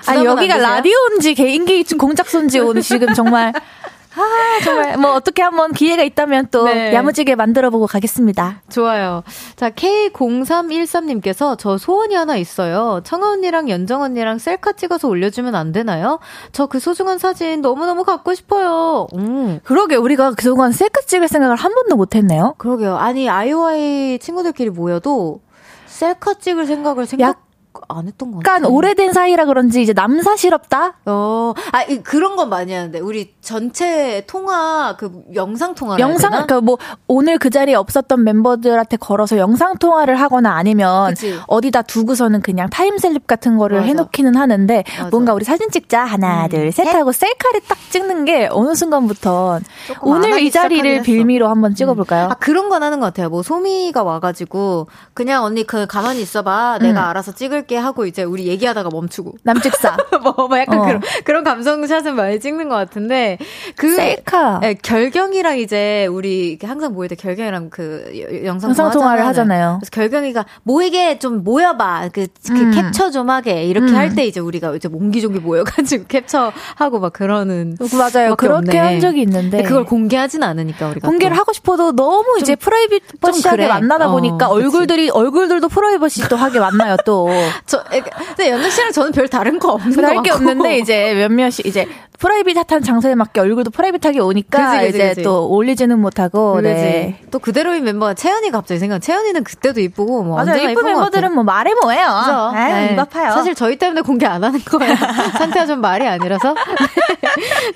아니 여기가 라디오인지 개인기 공작소인지 오늘 지금 정말 아 정말 뭐 어떻게 한번 기회가 있다면 또 네. 야무지게 만들어보고 가겠습니다. 좋아요. 자 케이 공삼일삼님께서 저 소원이 하나 있어요. 청아 언니랑 연정 언니랑 셀카 찍어서 올려주면 안 되나요? 저 그 소중한 사진 너무너무 갖고 싶어요. 음. 그러게 우리가 그동안 셀카 찍을 생각을 한 번도 못했네요. 그러게요. 아니 아이오아이 친구들끼리 모여도 셀카 찍을 생각을 생각 안 했던 것 같아요. 약간 오래된 사이라 그런지 이제 남사시럽다? 어, 아 그런 건 많이 하는데 우리 전체 통화 그 영상 통화를 영상 그러니까 뭐 오늘 그 자리에 없었던 멤버들한테 걸어서 영상 통화를 하거나 아니면 그치. 어디다 두고서는 그냥 타임셀립 같은 거를 맞아. 해놓기는 하는데 맞아. 뭔가 우리 사진 찍자 하나 음. 둘 셋 하고 셀카를 딱 찍는 게 어느 순간부터 오늘 이 자리를 빌미로 한번 찍어볼까요? 음. 아 그런 건 하는 것 같아요. 뭐 소미가 와가지고 그냥 언니 그 가만히 있어봐 내가 음. 알아서 찍을 하고 이제 우리 얘기하다가 멈추고 남직사 뭐, 뭐 약간 어. 그런 그런 감성샷은 많이 찍는 것 같은데 그 셀카 네, 결경이랑 이제 우리 항상 모일 때 결경이랑 그 영상 통화를 하잖아요. 그래서 결경이가 모이게 좀 모여봐 그, 그 음. 캡처 좀 하게 이렇게 음. 할 때 이제 우리가 이제 몽기종기 모여가지고 캡처하고 막 그러는 맞아요. 그렇게 없네. 한 적이 있는데 그걸 공개하진 않으니까 우리가 공개를 하고 싶어도 너무 좀, 이제 프라이버시하게 그래. 만나다 어, 보니까 그치. 얼굴들이 얼굴들도 프라이버시하게 만나요 또. 저, 근데 연정 씨랑 저는 별 다른 거 없는 거 같고 할 게 없는데 이제 몇몇이 이제 프라이빗한 장소에 맞게 얼굴도 프라이빗하게 오니까 그치, 그치, 이제 그치. 또 올리지는 못하고 네. 또 그대로인 멤버가 채연이가 갑자기 생각. 채연이는 그때도 이쁘고 뭐 맞아 예쁜 멤버들은 뭐 말해 뭐해요. 그죠? 네. 입 아파요. 사실 저희 때문에 공개 안 하는 거예요. 상태가 좀 말이 아니라서.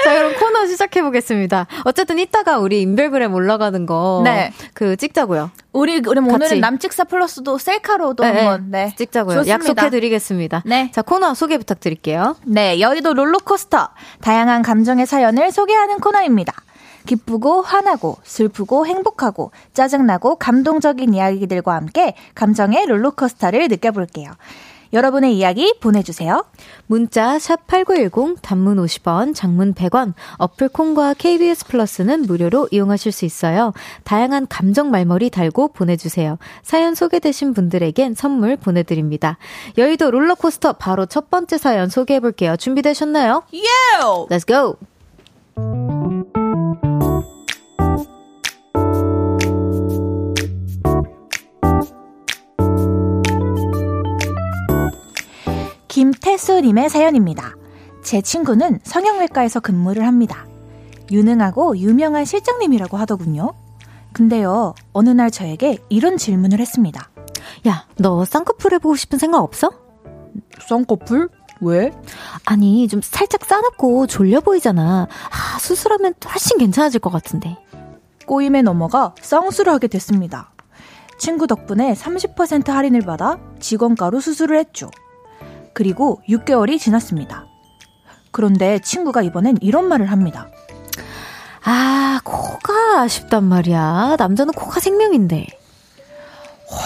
자 그럼 코너 시작해 보겠습니다. 어쨌든 이따가 우리 인별그램 올라가는 거 네. 그 찍자고요. 우리 그럼 같이. 오늘은 남직사 플러스도 셀카로도 네, 한번 네. 찍자고요. 좋습니다. 약속해드리겠습니다. 네. 자 코너 소개 부탁드릴게요. 네, 여의도 롤러코스터 다양한 감정의 사연을 소개하는 코너입니다. 기쁘고 화나고 슬프고 행복하고 짜증나고 감동적인 이야기들과 함께 감정의 롤러코스터를 느껴볼게요. 여러분의 이야기 보내주세요. 문자 샵 팔구일공, 단문 오십 원, 장문 백 원, 어플 콩과 케이비에스 플러스는 무료로 이용하실 수 있어요. 다양한 감정 말머리 달고 보내주세요. 사연 소개되신 분들에겐 선물 보내드립니다. 여의도 롤러코스터 바로 첫 번째 사연 소개해볼게요. 준비되셨나요? 예! Yeah! Let's go! 김태수님의 사연입니다. 제 친구는 성형외과에서 근무를 합니다. 유능하고 유명한 실장님이라고 하더군요. 근데요, 어느 날 저에게 이런 질문을 했습니다. 야, 너 쌍꺼풀 해보고 싶은 생각 없어? 쌍꺼풀? 왜? 아니, 좀 살짝 싸납고 졸려 보이잖아. 아, 수술하면 훨씬 괜찮아질 것 같은데. 꼬임에 넘어가 쌍수를 하게 됐습니다. 친구 덕분에 삼십 퍼센트 할인을 받아 직원가로 수술을 했죠. 그리고 육 개월이 지났습니다. 그런데 친구가 이번엔 이런 말을 합니다. 아, 코가 아쉽단 말이야. 남자는 코가 생명인데.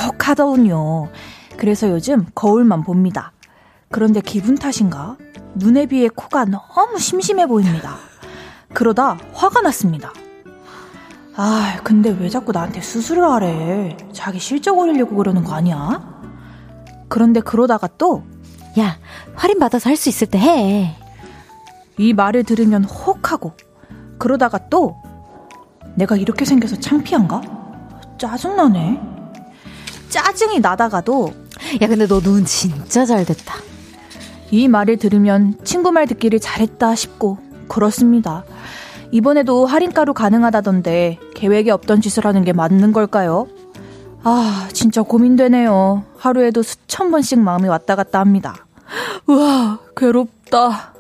혹 하더군요. 그래서 요즘 거울만 봅니다. 그런데 기분 탓인가? 눈에 비해 코가 너무 심심해 보입니다. 그러다 화가 났습니다. 아, 근데 왜 자꾸 나한테 수술을 하래? 자기 실적 올리려고 그러는 거 아니야? 그런데 그러다가 또 야, 할인 받아서 할 수 있을 때 해. 이 말을 들으면 혹 하고 그러다가 또 내가 이렇게 생겨서 창피한가? 짜증나네. 짜증이 나다가도 야, 근데 너 눈 진짜 잘됐다. 이 말을 들으면 친구 말 듣기를 잘했다 싶고 그렇습니다. 이번에도 할인가로 가능하다던데 계획에 없던 짓을 하는 게 맞는 걸까요? 아, 진짜 고민되네요. 하루에도 수천 번씩 마음이 왔다 갔다 합니다. 우와, 괴롭다.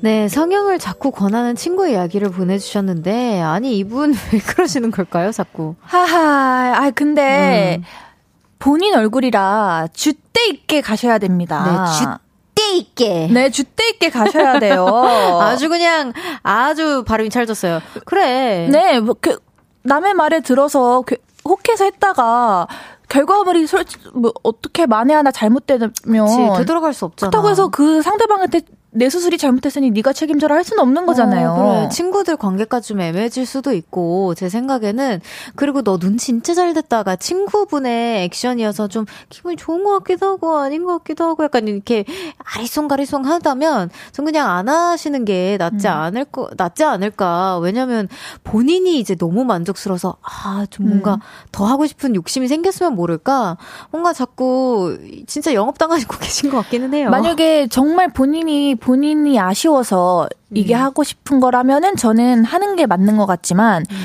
네, 성형을 자꾸 권하는 친구의 이야기를 보내주셨는데, 아니, 이분 왜 그러시는 걸까요, 자꾸? 하하, 아, 근데 음. 본인 얼굴이라 줏대 있게 가셔야 됩니다. 네, 주... 줏대 있게. 네, 줏대 있게 가셔야 돼요. 아주 그냥, 아주 발음이 찰졌어요. 그래. 네, 뭐, 그, 남의 말에 들어서, 그, 혹해서 했다가, 결과물이 솔, 뭐, 어떻게 만에 하나 잘못되면. 그치, 되돌아갈 수 없잖아. 그렇다고 해서 그 상대방한테 내 수술이 잘못했으니 네가 책임져라 할 수는 없는 거잖아요. 어, 그래. 친구들 관계가 좀 애매해질 수도 있고, 제 생각에는. 그리고 너 눈 진짜 잘 됐다가 친구분의 액션이어서 좀 기분이 좋은 것 같기도 하고 아닌 것 같기도 하고 약간 이렇게 아리송가리송 하다면 전 그냥 안 하시는 게 낫지 음. 않을 거, 낫지 않을까. 왜냐면 본인이 이제 너무 만족스러워서 아, 좀 뭔가 음. 더 하고 싶은 욕심이 생겼으면 모를까. 뭔가 자꾸 진짜 영업당하고 계신 것 같기는 해요. 만약에 정말 본인이 본인이 아쉬워서 이게 음. 하고 싶은 거라면은 저는 하는 게 맞는 것 같지만 음.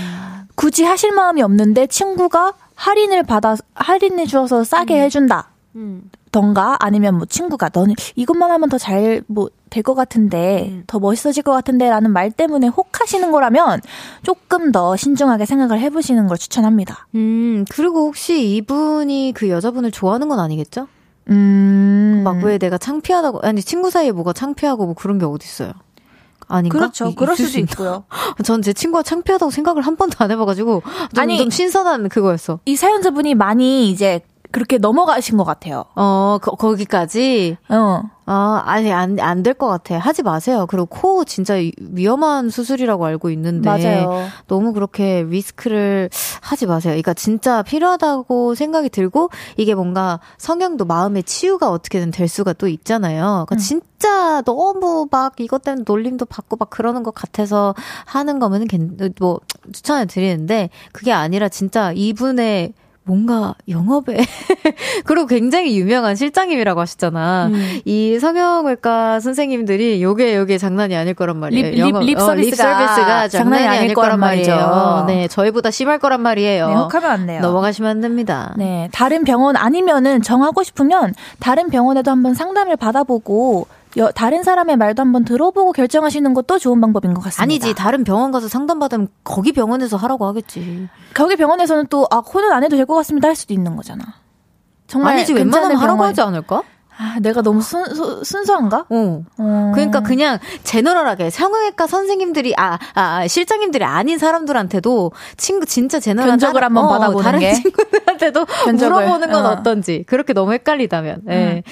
굳이 하실 마음이 없는데 친구가 할인을 받아 할인해 주어서 싸게 음. 해준다. 음. 던가 아니면 뭐 친구가 너는 이것만 하면 더 잘 뭐 될 것 같은데 음. 더 멋있어질 것 같은데라는 말 때문에 혹하시는 거라면 조금 더 신중하게 생각을 해보시는 걸 추천합니다. 음 그리고 혹시 이분이 그 여자분을 좋아하는 건 아니겠죠? 음. 막 왜 내가 창피하다고, 아니, 친구 사이에 뭐가 창피하고 뭐 그런 게 어딨어요. 아닌가? 그렇죠. 이, 그럴 수도 있나? 있고요. 전 제 친구가 창피하다고 생각을 한 번도 안 해봐가지고. 좀, 아니. 좀 신선한 그거였어. 이 사연자분이 많이 이제 그렇게 넘어가신 것 같아요. 어, 거, 거기까지? 어. 아, 아니, 안, 안 될 것 같아. 하지 마세요. 그리고 코 진짜 위험한 수술이라고 알고 있는데. 맞아요. 너무 그렇게 리스크를 하지 마세요. 그러니까 진짜 필요하다고 생각이 들고, 이게 뭔가 성형도 마음의 치유가 어떻게든 될 수가 또 있잖아요. 그러니까 음. 진짜 너무 막 이것 때문에 놀림도 받고 막 그러는 것 같아서 하는 거면은 뭐 추천을 드리는데, 그게 아니라 진짜 이분의 뭔가 영업에 그리고 굉장히 유명한 실장님이라고 하시잖아. 음. 이 성형외과 선생님들이 요게 요게 장난이 아닐 거란 말이에요. 립, 영업, 립, 립, 서비스가 어, 립 서비스가 장난이 아닐, 아닐 거란 말이죠. 말이에요. 네, 저희보다 심할 거란 말이에요. 네, 혹하면 안 돼요. 넘어가시면 안 됩니다. 네, 다른 병원 아니면은 정하고 싶으면 다른 병원에도 한번 상담을 받아보고 여, 다른 사람의 말도 한번 들어보고 결정하시는 것도 좋은 방법인 것 같습니다. 아니지, 다른 병원 가서 상담받으면 거기 병원에서 하라고 하겠지. 거기 병원에서는 또 아, 코는 안 해도 될 것 같습니다 할 수도 있는 거잖아. 정말 아니지, 웬만하면 병원에. 하라고 하지 않을까? 아, 내가 너무 순, 수, 순수한가? 어. 음. 그러니까 그냥 제너럴하게 성형외과 선생님들이 아, 아 실장님들이 아닌 사람들한테도 친구 진짜 제너럴한 견적을 한번 받아보는 어, 다른 게 다른 친구들한테도 견적을. 물어보는 건 어. 어떤지 그렇게 너무 헷갈리다면. 음. 네.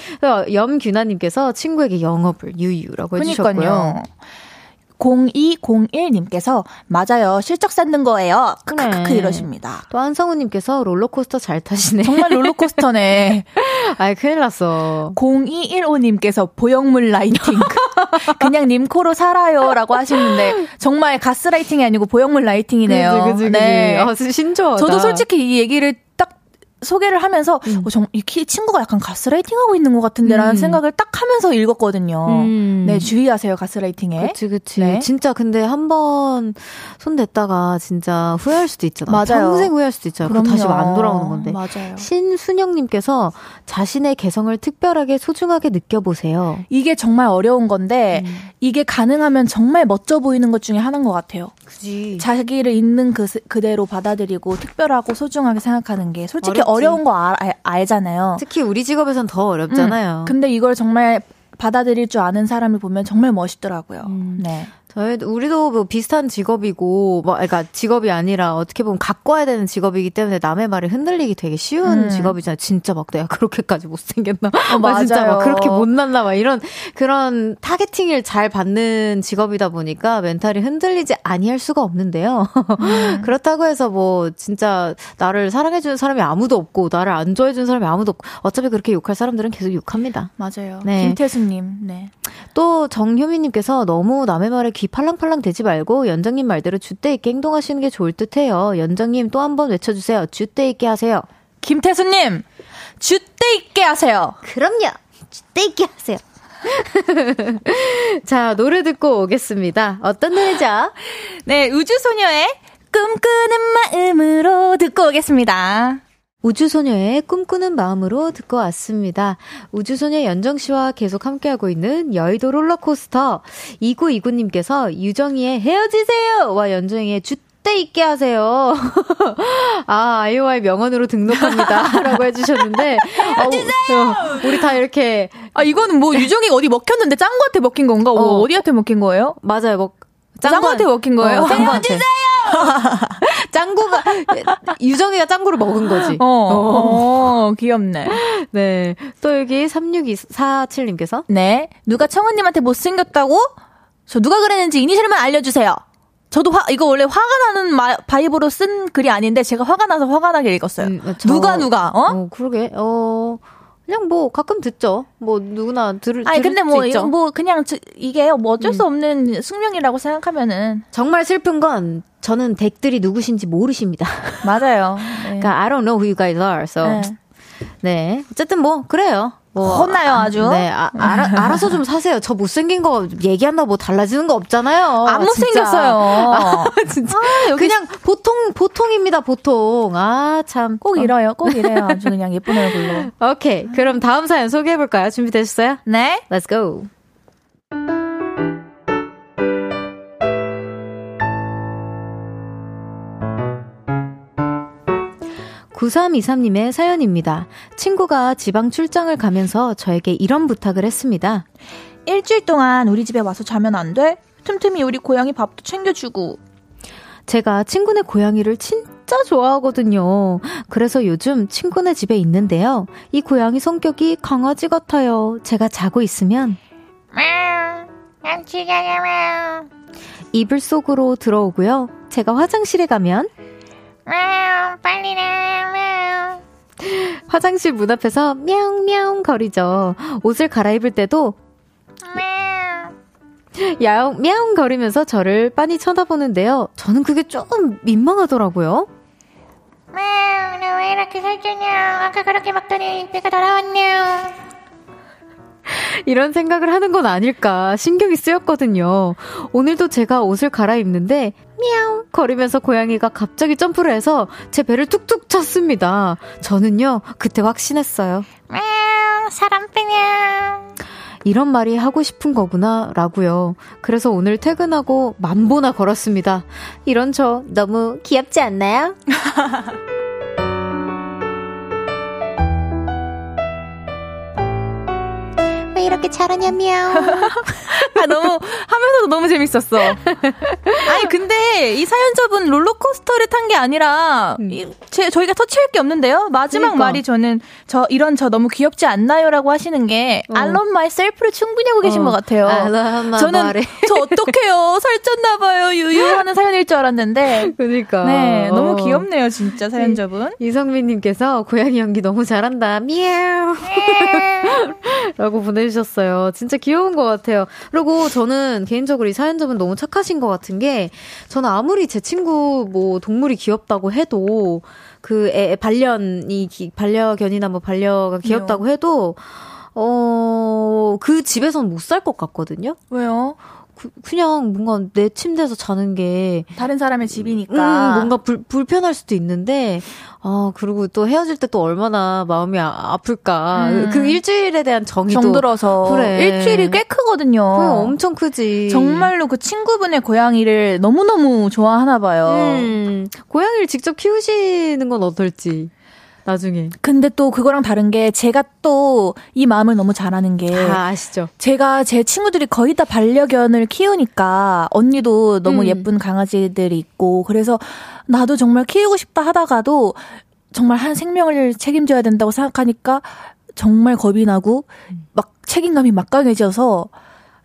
염규나님께서 친구에게 영업을 유유라고 해주셨고요. 그러니까요. 공이공일님께서 맞아요. 실적 쌓는 거예요. 그래. 크크크 이러십니다. 또 한성우님께서 롤러코스터 잘 타시네. 정말 롤러코스터네. 아이 큰일 났어. 공이일오님께서 보형물 라이팅. 그냥 님 코로 살아요 라고 하시는데 정말 가스라이팅이 아니고 보형물 라이팅이네요. 그치, 그치, 그치. 네. 아, 신조하다. 저도 솔직히 이 얘기를 딱 소개를 하면서 음. 어, 정, 이 친구가 약간 가스라이팅하고 있는 것 같은데라는 음. 생각을 딱 하면서 읽었거든요. 음. 네, 주의하세요 가스라이팅에. 그치 그치. 네. 진짜 근데 한번 손댔다가 진짜 후회할 수도 있잖아. 맞아요. 평생 후회할 수도 있잖아. 그럼 다시 안 돌아오는 건데. 맞아요. 신순영님께서 자신의 개성을 특별하게 소중하게 느껴보세요. 이게 정말 어려운 건데 음. 이게 가능하면 정말 멋져 보이는 것 중에 하나인 것 같아요. 그치. 자기를 있는 그, 그대로 받아들이고 특별하고 소중하게 생각하는 게 솔직히 어렵... 어려운 거 알, 알, 알잖아요. 특히 우리 직업에선 더 어렵잖아요. 음, 근데 이걸 정말 받아들일 줄 아는 사람을 보면 정말 멋있더라고요. 음. 네. 저희 우리도 뭐 비슷한 직업이고, 뭐, 그러니까 직업이 아니라 어떻게 보면 갖고 와야 되는 직업이기 때문에 남의 말에 흔들리기 되게 쉬운 음. 직업이잖아요. 진짜 막 내가 그렇게까지 못생겼나? 어, 맞아요. 진짜 막 그렇게 못났나? 막 이런 그런 타겟팅을 잘 받는 직업이다 보니까 멘탈이 흔들리지 아니할 수가 없는데요. 음. 그렇다고 해서 뭐 진짜 나를 사랑해주는 사람이 아무도 없고 나를 안 좋아해주는 사람이 아무도 없고 어차피 그렇게 욕할 사람들은 계속 욕합니다. 맞아요. 네. 김태수님. 네. 또 정효미님께서 너무 남의 말에 귀 팔랑팔랑 대지 말고 연정님 말대로 줏대 있게 행동하시는 게 좋을 듯해요. 연정님 또 한 번 외쳐주세요. 줏대 있게 하세요. 김태수님 줏대 있게 하세요. 그럼요. 줏대 있게 하세요. 자, 노래 듣고 오겠습니다. 어떤 노래죠? 네, 우주소녀의 꿈꾸는 마음으로 듣고 오겠습니다. 우주소녀의 꿈꾸는 마음으로 듣고 왔습니다. 우주소녀 연정씨와 계속 함께하고 있는 여의도 롤러코스터. 이구이구님께서 유정이의 헤어지세요! 와 연정이의 줏대 있게 하세요. 아, 아이오아이 명언으로 등록합니다. 라고 해주셨는데. 헤어지세요! 어, 우리 다 이렇게. 아, 이거는 뭐 유정이가 어디 먹혔는데 짱구한테 먹힌 건가? 어. 어, 어디한테 먹힌 거예요? 맞아요. 먹, 짱구한테 먹힌 거예요? 어, 짱구한테. 짱구가 유정이가 짱구를 먹은 거지. 어, 어. 어 귀엽네. 네, 또 여기 삼육이사칠님께서 네 누가 청은님한테 못생겼다고? 저 누가 그랬는지 이니셜만 알려주세요. 저도 화, 이거 원래 화가 나는 마, 바이브로 쓴 글이 아닌데 제가 화가 나서 화가 나게 읽었어요. 음, 저, 누가 누가 어? 어 그러게 어. 그냥 뭐 가끔 듣죠. 뭐 누구나 들을, 아니, 들을 근데 뭐, 수 있죠. 뭐 그냥 저, 이게 뭐 어쩔 수 없는 음. 숙명이라고 생각하면은 정말 슬픈 건 저는 댁들이 누구신지 모르십니다. 맞아요. 네. 그러니까 I don't know who you guys are. So 네, 네. 어쨌든 뭐 그래요. 뭐, 혼나요 아주. 아, 네, 아, 알아, 알아서 좀 사세요. 저 못생긴 거 얘기한다 뭐 달라지는 거 없잖아요. 안 못생겼어요. 아, 진짜. 아, 여기 그냥 보통 보통입니다 보통. 아 참 꼭 이래요 꼭 이래요 아주 그냥 예쁜 얼굴로. 오케이 그럼 다음 사연 소개해 볼까요? 준비되셨어요? 네. Let's go. 구삼이삼님의 사연입니다. 친구가 지방 출장을 가면서 저에게 이런 부탁을 했습니다. 일주일 동안 우리 집에 와서 자면 안 돼? 틈틈이 우리 고양이 밥도 챙겨주고. 제가 친구네 고양이를 진짜 좋아하거든요. 그래서 요즘 친구네 집에 있는데요. 이 고양이 성격이 강아지 같아요. 제가 자고 있으면 이불 속으로 들어오고요. 제가 화장실에 가면 빨리 나 화장실 문 앞에서 мя옹мя옹 거리죠. 옷을 갈아입을 때도 야옹 мя옹 거리면서 저를 빤히 쳐다보는데요. 저는 그게 조금 민망하더라고요. мя옹 너 왜 이렇게 살쪘냐? 아까 그렇게 먹더니 배가 돌아왔냐? 이런 생각을 하는 건 아닐까 신경이 쓰였거든요. 오늘도 제가 옷을 갈아입는데 미야옹 거리면서 고양이가 갑자기 점프를 해서 제 배를 툭툭 쳤습니다. 저는요 그때 확신했어요. 미야옹 사람뿐이야. 이런 말이 하고 싶은 거구나 라고요. 그래서 오늘 퇴근하고 만보나 걸었습니다. 이런 저 너무 귀엽지 않나요? 왜 이렇게 잘하냐며. 아, 너무 하면서도 너무 재밌었어. 아니 근데 이 사연자분 롤러코스터를 탄 게 아니라 이, 제, 저희가 터치할 게 없는데요. 마지막 그러니까. 말이 저는 저 이런 저 너무 귀엽지 않나요라고 하시는 게 어. I love myself를 충분히 하고 계신 어. 것 같아요. I love my 저는 body. 저 어떡해요. 살쪘나 봐요. 유유하는 사연일 줄 알았는데. 그러니까. 네, 어. 너무 귀엽네요. 진짜 사연자분. 이성민님께서 고양이 연기 너무 잘한다. 미야우. 라고 보내주셨어요. 진짜 귀여운 것 같아요. 그리고 저는 개인적으로 이 사연자분 너무 착하신 것 같은 게 저는 아무리 제 친구 뭐 동물이 귀엽다고 해도 그 애, 반려견이 반려견이나 뭐 반려가 귀엽다고 해도 어, 그 집에서는 못 살 것 같거든요. 왜요? 그, 그냥 뭔가 내 침대에서 자는 게 다른 사람의 집이니까 음, 뭔가 불, 불편할 수도 있는데 아 그리고 또 헤어질 때 또 얼마나 마음이 아, 아플까 음. 그 일주일에 대한 정의도 정들어서 그래. 일주일이 꽤 크거든요. 엄청 크지. 정말로 그 친구분의 고양이를 너무너무 좋아하나 봐요. 음, 고양이를 직접 키우시는 건 어떨지 나중에. 근데 또 그거랑 다른 게 제가 또 이 마음을 너무 잘하는 게 아, 아시죠? 제가 제 친구들이 거의 다 반려견을 키우니까 언니도 너무 음. 예쁜 강아지들이 있고 그래서 나도 정말 키우고 싶다 하다가도 정말 한 생명을 책임져야 된다고 생각하니까 정말 겁이 나고 막 책임감이 막 강해져서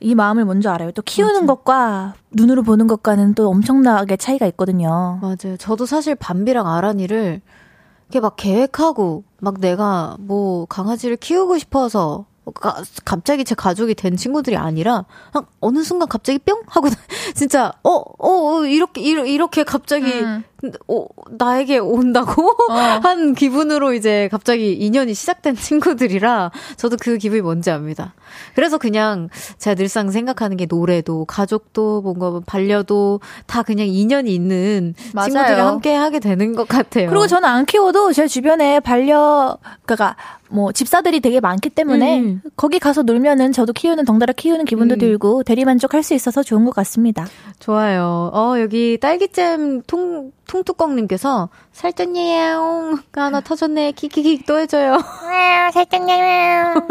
이 마음을 뭔지 알아요. 또 키우는 맞아. 것과 눈으로 보는 것과는 또 엄청나게 차이가 있거든요. 맞아요. 저도 사실 밤비랑 아란이를 이렇게 막 계획하고 막 내가 뭐 강아지를 키우고 싶어서 가, 갑자기 제 가족이 된 친구들이 아니라 그냥 어느 순간 갑자기 뿅 하고 진짜 어어 어, 이렇게 이렇게 갑자기 음. 어, 나에게 온다고 어. 한 기분으로 이제 갑자기 인연이 시작된 친구들이라 저도 그 기분이 뭔지 압니다. 그래서 그냥 제가 늘상 생각하는 게 노래도 가족도 뭔가 반려도 다 그냥 인연이 있는 맞아요. 친구들이랑 함께 하게 되는 것 같아요. 그리고 저는 안 키워도 제 주변에 반려 그러니까 뭐 집사들이 되게 많기 때문에 음. 거기 가서 놀면은 저도 키우는 덩달아 키우는 기분도 음. 들고 대리만족할 수 있어서 좋은 것 같습니다. 좋아요. 어 여기 딸기잼 통 통뚜껑님께서 살쪘냐옹 하나 터졌네 키키킥 또 해줘요. 살쪘냐옹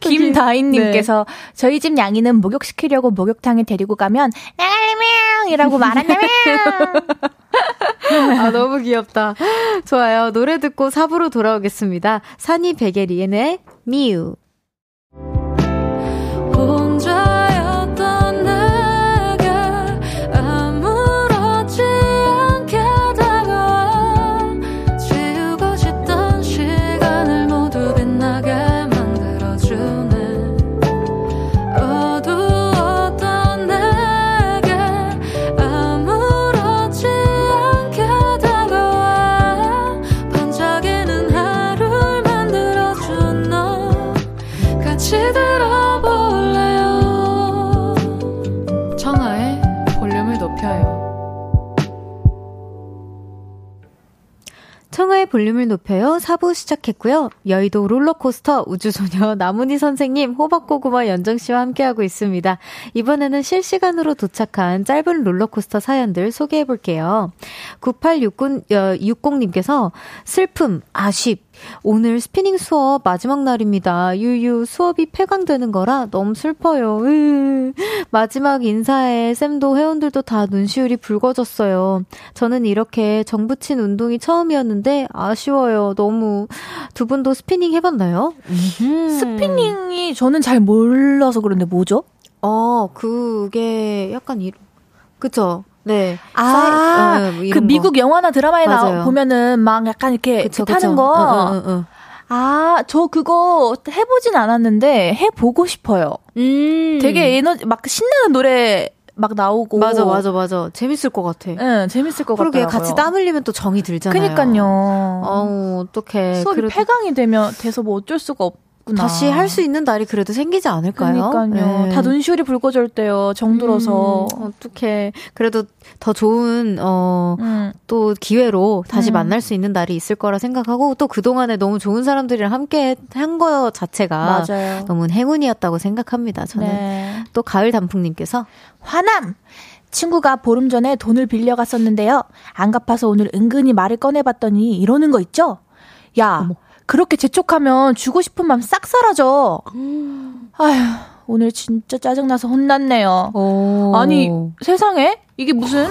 김다인님께서 네. 저희 집 양이는 목욕시키려고 목욕탕에 데리고 가면 나갈래명이라고 말한다며. 아 너무 귀엽다. 좋아요. 노래 듣고 사 부로 돌아오겠습니다. 산이 베게리엔의 미우. 청하의 볼륨을 높여요. 사 부 시작했고요. 여의도 롤러코스터 우주소녀 나문희 선생님, 호박고구마 연정씨와 함께하고 있습니다. 이번에는 실시간으로 도착한 짧은 롤러코스터 사연들 소개해볼게요. 구팔육공님께서 슬픔, 아쉽, 오늘 스피닝 수업 마지막 날입니다. 유유 수업이 폐강되는 거라 너무 슬퍼요. 으. 마지막 인사에 쌤도 회원들도 다 눈시울이 붉어졌어요. 저는 이렇게 정붙인 운동이 처음이었는데 아쉬워요. 너무. 두 분도 스피닝 해봤나요? 음. 스피닝이 저는 잘 몰라서 그런데 뭐죠? 어 그게 약간 이런 그쵸? 네. 아, 어, 그 미국 거. 영화나 드라마에 나 보면은 막 약간 이렇게 그쵸, 타는 그쵸. 거. 어, 어, 어. 아, 저 그거 해보진 않았는데 해보고 싶어요. 음. 되게 에너지, 막 신나는 노래 막 나오고. 맞아, 맞아, 맞아. 재밌을 것 같아. 응, 네, 재밌을 것 같아. 그러게 같이 땀 흘리면 또 정이 들잖아요. 그니까요. 어우, 어떡해. 수업이 그래도... 폐강이 되면, 돼서 뭐 어쩔 수가 없 다시 할 수 있는 날이 그래도 생기지 않을까요? 그러니까요. 네. 다 눈시울이 붉어질 때요. 정들어서. 음, 어떡해. 그래도 더 좋은 어, 음. 또 기회로 다시 음. 만날 수 있는 날이 있을 거라 생각하고 또 그동안에 너무 좋은 사람들이랑 함께 한 거 자체가 맞아요. 너무 행운이었다고 생각합니다. 저는. 네. 또 가을 단풍님께서 화남! 친구가 보름 전에 돈을 빌려갔었는데요. 안 갚아서 오늘 은근히 말을 꺼내봤더니 이러는 거 있죠? 야! 어머. 그렇게 재촉하면 주고 싶은 마음 싹 사라져. 아휴, 오늘 진짜 짜증나서 혼났네요. 오. 아니, 세상에? 이게 무슨?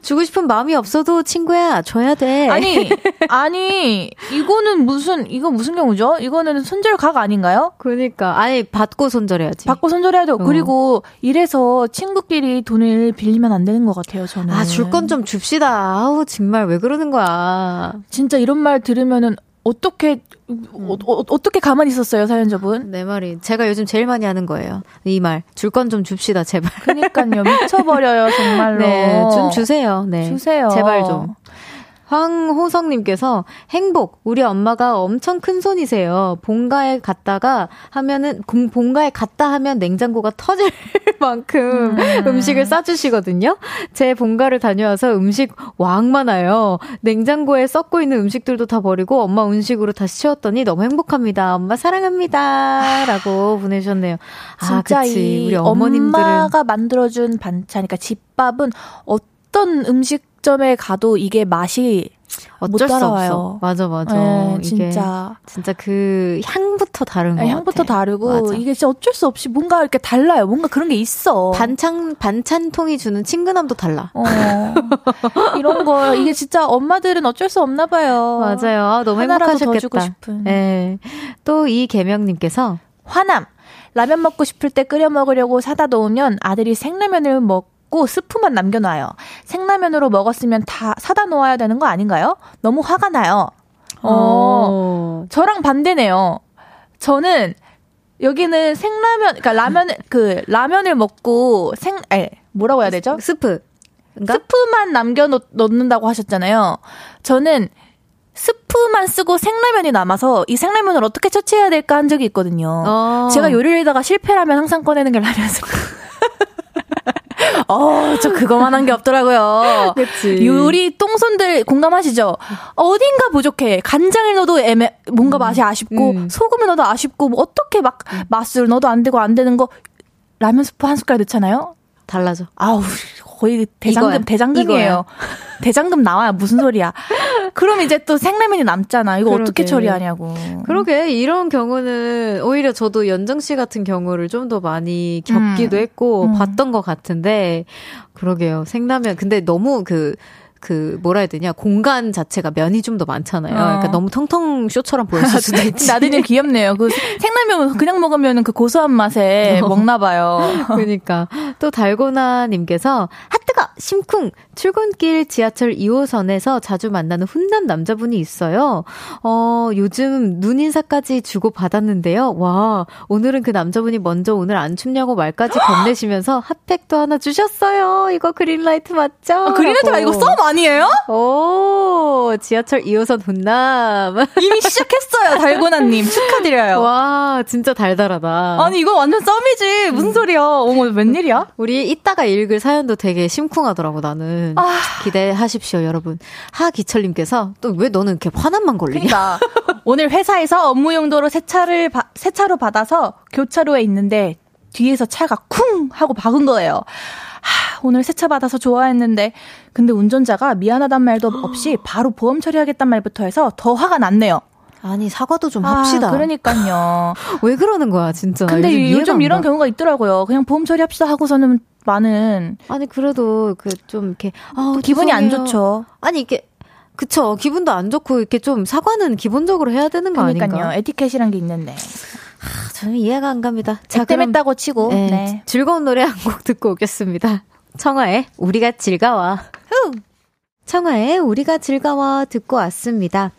주고 싶은 마음이 없어도 친구야, 줘야 돼. 아니, 아니, 이거는 무슨, 이거 무슨 경우죠? 이거는 손절각 아닌가요? 그러니까. 아니, 받고 손절해야지. 받고 손절해야 되고. 어. 그리고 이래서 친구끼리 돈을 빌리면 안 되는 것 같아요, 저는. 아, 줄 건 좀 줍시다. 아우, 정말 왜 그러는 거야. 진짜 이런 말 들으면은, 어떻게 어, 어, 어떻게 가만히 있었어요, 사연자분? 내 말이 제가 요즘 제일 많이 하는 거예요. 이 말 줄 건 좀 줍시다, 제발. 그러니까요, 미쳐버려요 정말로. 네, 좀 주세요. 네, 주세요. 제발 좀. 황호성님께서 행복, 우리 엄마가 엄청 큰 손이세요. 본가에 갔다가 하면은, 본가에 갔다 하면 냉장고가 터질 만큼 음. 음식을 싸주시거든요. 제 본가를 다녀와서 음식 왕 많아요. 냉장고에 썩고 있는 음식들도 다 버리고 엄마 음식으로 다시 채웠더니 너무 행복합니다. 엄마 사랑합니다. 라고 보내주셨네요. 아, 진짜 그치. 우리 어머님들은. 엄마가 만들어준 반찬, 그러니까 집밥은 어떤 음식 점에 가도 이게 맛이 어쩔 수 없어. 맞아, 맞아. 네, 이게 진짜 진짜 그 향부터 다른 거. 향부터 같아. 다르고 맞아. 이게 진짜 어쩔 수 없이 뭔가 이렇게 달라요. 뭔가 그런 게 있어. 반찬 반찬통이 주는 친근함도 달라. 어. 이런 거 이게 진짜 엄마들은 어쩔 수 없나 봐요. 맞아요. 아, 너무 행복하셨겠다. 더 주고 싶은. 네. 또 이 개명님께서 화남 라면 먹고 싶을 때 끓여 먹으려고 사다 놓으면 아들이 생라면을 먹. 스프만 남겨놔요. 생라면으로 먹었으면 다 사다 놓아야 되는 거 아닌가요? 너무 화가 나요. 어, 저랑 반대네요. 저는 여기는 생라면, 그러니까 라면, 그 라면을 먹고 생, 에 뭐라고 해야 되죠? 스프. 그러니까? 스프만 남겨놓는다고 하셨잖아요. 저는 스프만 쓰고 생라면이 남아서 이 생라면을 어떻게 처치해야 될까 한 적이 있거든요. 어. 제가 요리를 하다가 실패하면 항상 꺼내는 게 라면 스프. 어, 저 그거만 한 게 없더라고요. 그치. 요리 똥손들 공감하시죠? 어딘가 부족해. 간장을 넣어도 애매, 뭔가 음, 맛이 아쉽고, 음. 소금을 넣어도 아쉽고, 뭐 어떻게 막 음. 맛술 넣어도 안 되고 안 되는 거, 라면 스프 한 숟갈 넣잖아요? 달라져. 아우, 거의 대장금, 이거야. 대장금이에요. 대장금 나와야 무슨 소리야. 그럼 이제 또 생라면이 남잖아. 이거 그러게. 어떻게 처리하냐고. 그러게. 이런 경우는 오히려 저도 연정 씨 같은 경우를 좀 더 많이 겪기도 음. 했고 음. 봤던 것 같은데. 그러게요. 생라면. 근데 너무 그, 그 뭐라 해야 되냐. 공간 자체가 면이 좀 더 많잖아요. 어. 그러니까 너무 텅텅 쇼처럼 보였을 수도 있지. 나들이 귀엽네요. 그 생라면은 그냥 먹으면 그 고소한 맛에 어. 먹나 봐요. 그러니까. 또 달고나님께서 뜨거! 심쿵! 출근길 지하철 이 호선에서 자주 만나는 훈남 남자분이 있어요. 어, 요즘 눈인사까지 주고 받았는데요. 와, 오늘은 그 남자분이 먼저 오늘 안 춥냐고 말까지 건네시면서 핫팩도 하나 주셨어요. 이거 그린라이트 맞죠? 아, 그린라이트가 이거 썸 아니에요? 오, 지하철 이 호선 훈남. 이미 시작했어요, 달고나님. 축하드려요. 와, 진짜 달달하다. 아니, 이거 완전 썸이지. 무슨 소리야. 어머, 웬일이야? 우리 이따가 읽을 사연도 되게 심쿵하더라고, 나는. 아. 기대하십시오, 여러분. 하기철님께서, 또 왜 너는 이렇게 화난만 걸리냐? 그러니까. 오늘 회사에서 업무 용도로 새 차를, 바, 새 차로 받아서 교차로에 있는데, 뒤에서 차가 쿵! 하고 박은 거예요. 하, 오늘 새 차 받아서 좋아했는데, 근데 운전자가 미안하단 말도 없이 바로 보험 처리하겠단 말부터 해서 더 화가 났네요. 아니, 사과도 좀 아, 합시다. 그러니까요. 왜 그러는 거야, 진짜. 근데 요즘, 요즘 이런 경우가 있더라고요. 그냥 보험 처리합시다 하고서는 많은. 아니, 그래도 그 좀 이렇게 아, 기분이 죄송해요. 안 좋죠. 아니, 이게 그쵸. 기분도 안 좋고 이렇게 좀 사과는 기본적으로 해야 되는 거 그러니까요. 아닌가. 그러니까요. 에티켓이란 게 있는데. 아, 저는 이해가 안 갑니다. 자, 액땜했다고 치고. 네, 네. 즐거운 노래 한 곡 듣고 오겠습니다. 청하의 우리가 즐거워. 청하의 우리가 즐거워 듣고 왔습니다.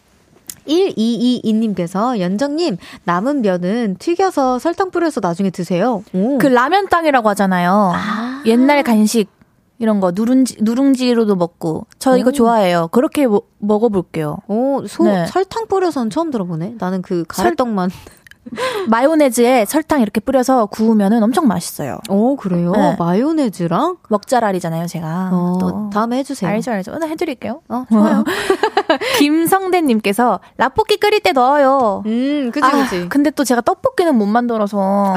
일이이이님께서 연정님 남은 면은 튀겨서 설탕 뿌려서 나중에 드세요. 오. 그 라면 땅이라고 하잖아요. 아. 옛날 간식 이런 거 누룽지, 누룽지로도 먹고 저 이거 오. 좋아해요. 그렇게 뭐, 먹어볼게요. 오, 소, 네. 설탕 뿌려서는 처음 들어보네. 나는 그 가래떡만 마요네즈에 설탕 이렇게 뿌려서 구우면은 엄청 맛있어요. 오, 그래요? 네. 마요네즈랑? 먹자랄이잖아요, 제가. 어, 또. 다음에 해주세요. 알죠, 알죠. 오늘 해드릴게요. 어, 좋아요. 김성대님께서 라볶이 끓일 때 넣어요. 음, 그치, 아, 그치. 근데 또 제가 떡볶이는 못 만들어서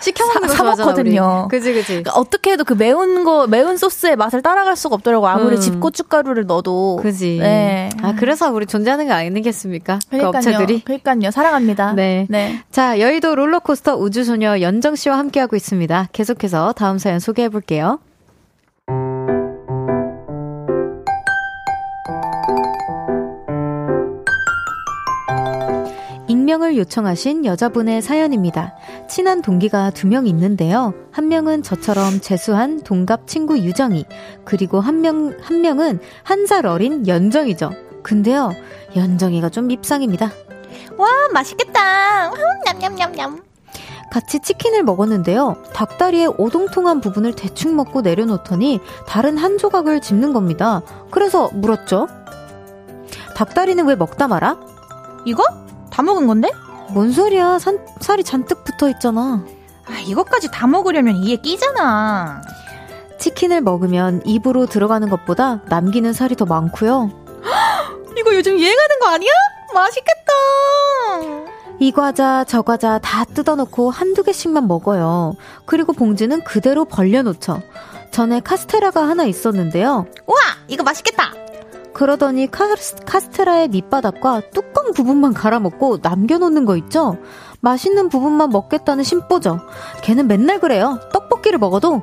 시켜먹는 거 사먹거든요. 그치, 그치. 그러니까 어떻게 해도 그 매운 거, 매운 소스의 맛을 따라갈 수가 없더라고요. 아무리 음. 집고춧가루를 넣어도. 그치. 네. 아, 그래서 우리 존재하는 거 아니겠습니까? 그러니까요. 그 업체들이. 그러니까요. 사랑합니다. 네. 네. 자, 여의도 롤러코스터 우주소녀 연정씨와 함께하고 있습니다. 계속해서 다음 사연 소개해볼게요. 익명을 요청하신 여자분의 사연입니다. 친한 동기가 두 명 있는데요. 한 명은 저처럼 재수한 동갑 친구 유정이, 그리고 한 명, 한 명은 한 살 어린 연정이죠. 근데요, 연정이가 좀 밉상입니다. 와, 맛있겠다. 냠냠냠냠. 같이 치킨을 먹었는데요. 닭다리의 오동통한 부분을 대충 먹고 내려놓더니 다른 한 조각을 집는 겁니다. 그래서 물었죠. 닭다리는 왜 먹다 말아? 이거? 다 먹은 건데? 뭔 소리야. 산, 살이 잔뜩 붙어있잖아. 아, 이것까지 다 먹으려면 이에 끼잖아. 치킨을 먹으면 입으로 들어가는 것보다 남기는 살이 더 많고요. 이거 요즘 유행하는 거 아니야? 맛있겠다. 이 과자 저 과자 다 뜯어놓고 한두 개씩만 먹어요. 그리고 봉지는 그대로 벌려놓죠. 전에 카스테라가 하나 있었는데요. 우와, 이거 맛있겠다. 그러더니 카스, 카스테라의 밑바닥과 뚜껑 부분만 갈아먹고 남겨놓는 거 있죠? 맛있는 부분만 먹겠다는 심보죠. 걔는 맨날 그래요. 떡볶이를 먹어도.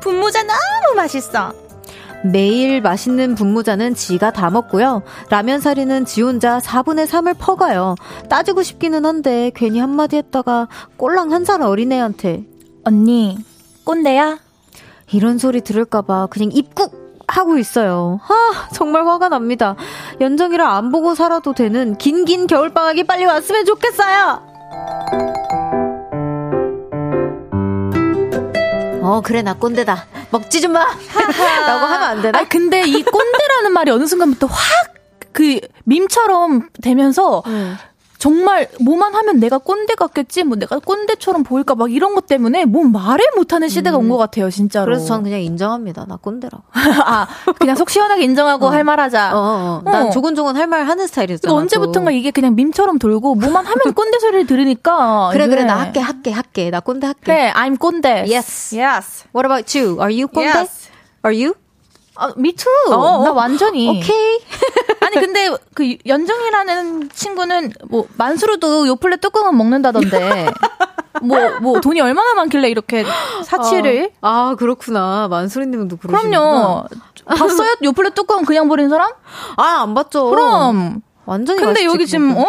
분모자 너무 맛있어. 매일 맛있는 분모자는 지가 다 먹고요. 라면 사리는 지 혼자 사분의 삼을 퍼가요. 따지고 싶기는 한데 괜히 한마디 했다가 꼴랑 한 살 어린애한테 언니, 꼰대야? 이런 소리 들을까봐 그냥 입국! 하고 있어요. 아, 정말 화가 납니다. 연정이를 안 보고 살아도 되는 긴긴 겨울방학이 빨리 왔으면 좋겠어요. 어, 그래, 나 꼰대다. 먹지 좀 마. 라고 하면 안 되나? 아, 근데 이 꼰대라는 말이 어느 순간부터 확 그 밈처럼 되면서 음. 정말 뭐만 하면 내가 꼰대 같겠지, 뭐 내가 꼰대처럼 보일까 막 이런 것 때문에 뭐 말을 못하는 시대가 음. 온 것 같아요, 진짜로. 그래서 저는 그냥 인정합니다. 나 꼰대라고. 아, 그냥 속 시원하게 인정하고 어. 할 말하자. 어, 어, 어. 난 조곤조곤 할 말 하는 스타일이었잖아. 그러니까 언제부턴가 이게 그냥 밈처럼 돌고 뭐만 하면 꼰대 소리를 들으니까. 그래, 그래, 나 할게 할게 할게. 나 꼰대 할게. 그래, I'm 꼰대. Yes. Yes. What about you? Are you 꼰대? Yes. Are you? 아, me too. 어, 나 완전히. 오케이. 아니, 근데 그 연정이라는 친구는 뭐 만수르도 요플레 뚜껑은 먹는다던데. 뭐, 뭐 돈이 얼마나 많길래 이렇게 사치를. 아, 아, 그렇구나. 만수르님도 그러시구나. 그럼요. 봤어요? 요플레 뚜껑 그냥 버린 사람? 아, 안 봤죠. 그럼. 완전히. 근데 여기 지금 어?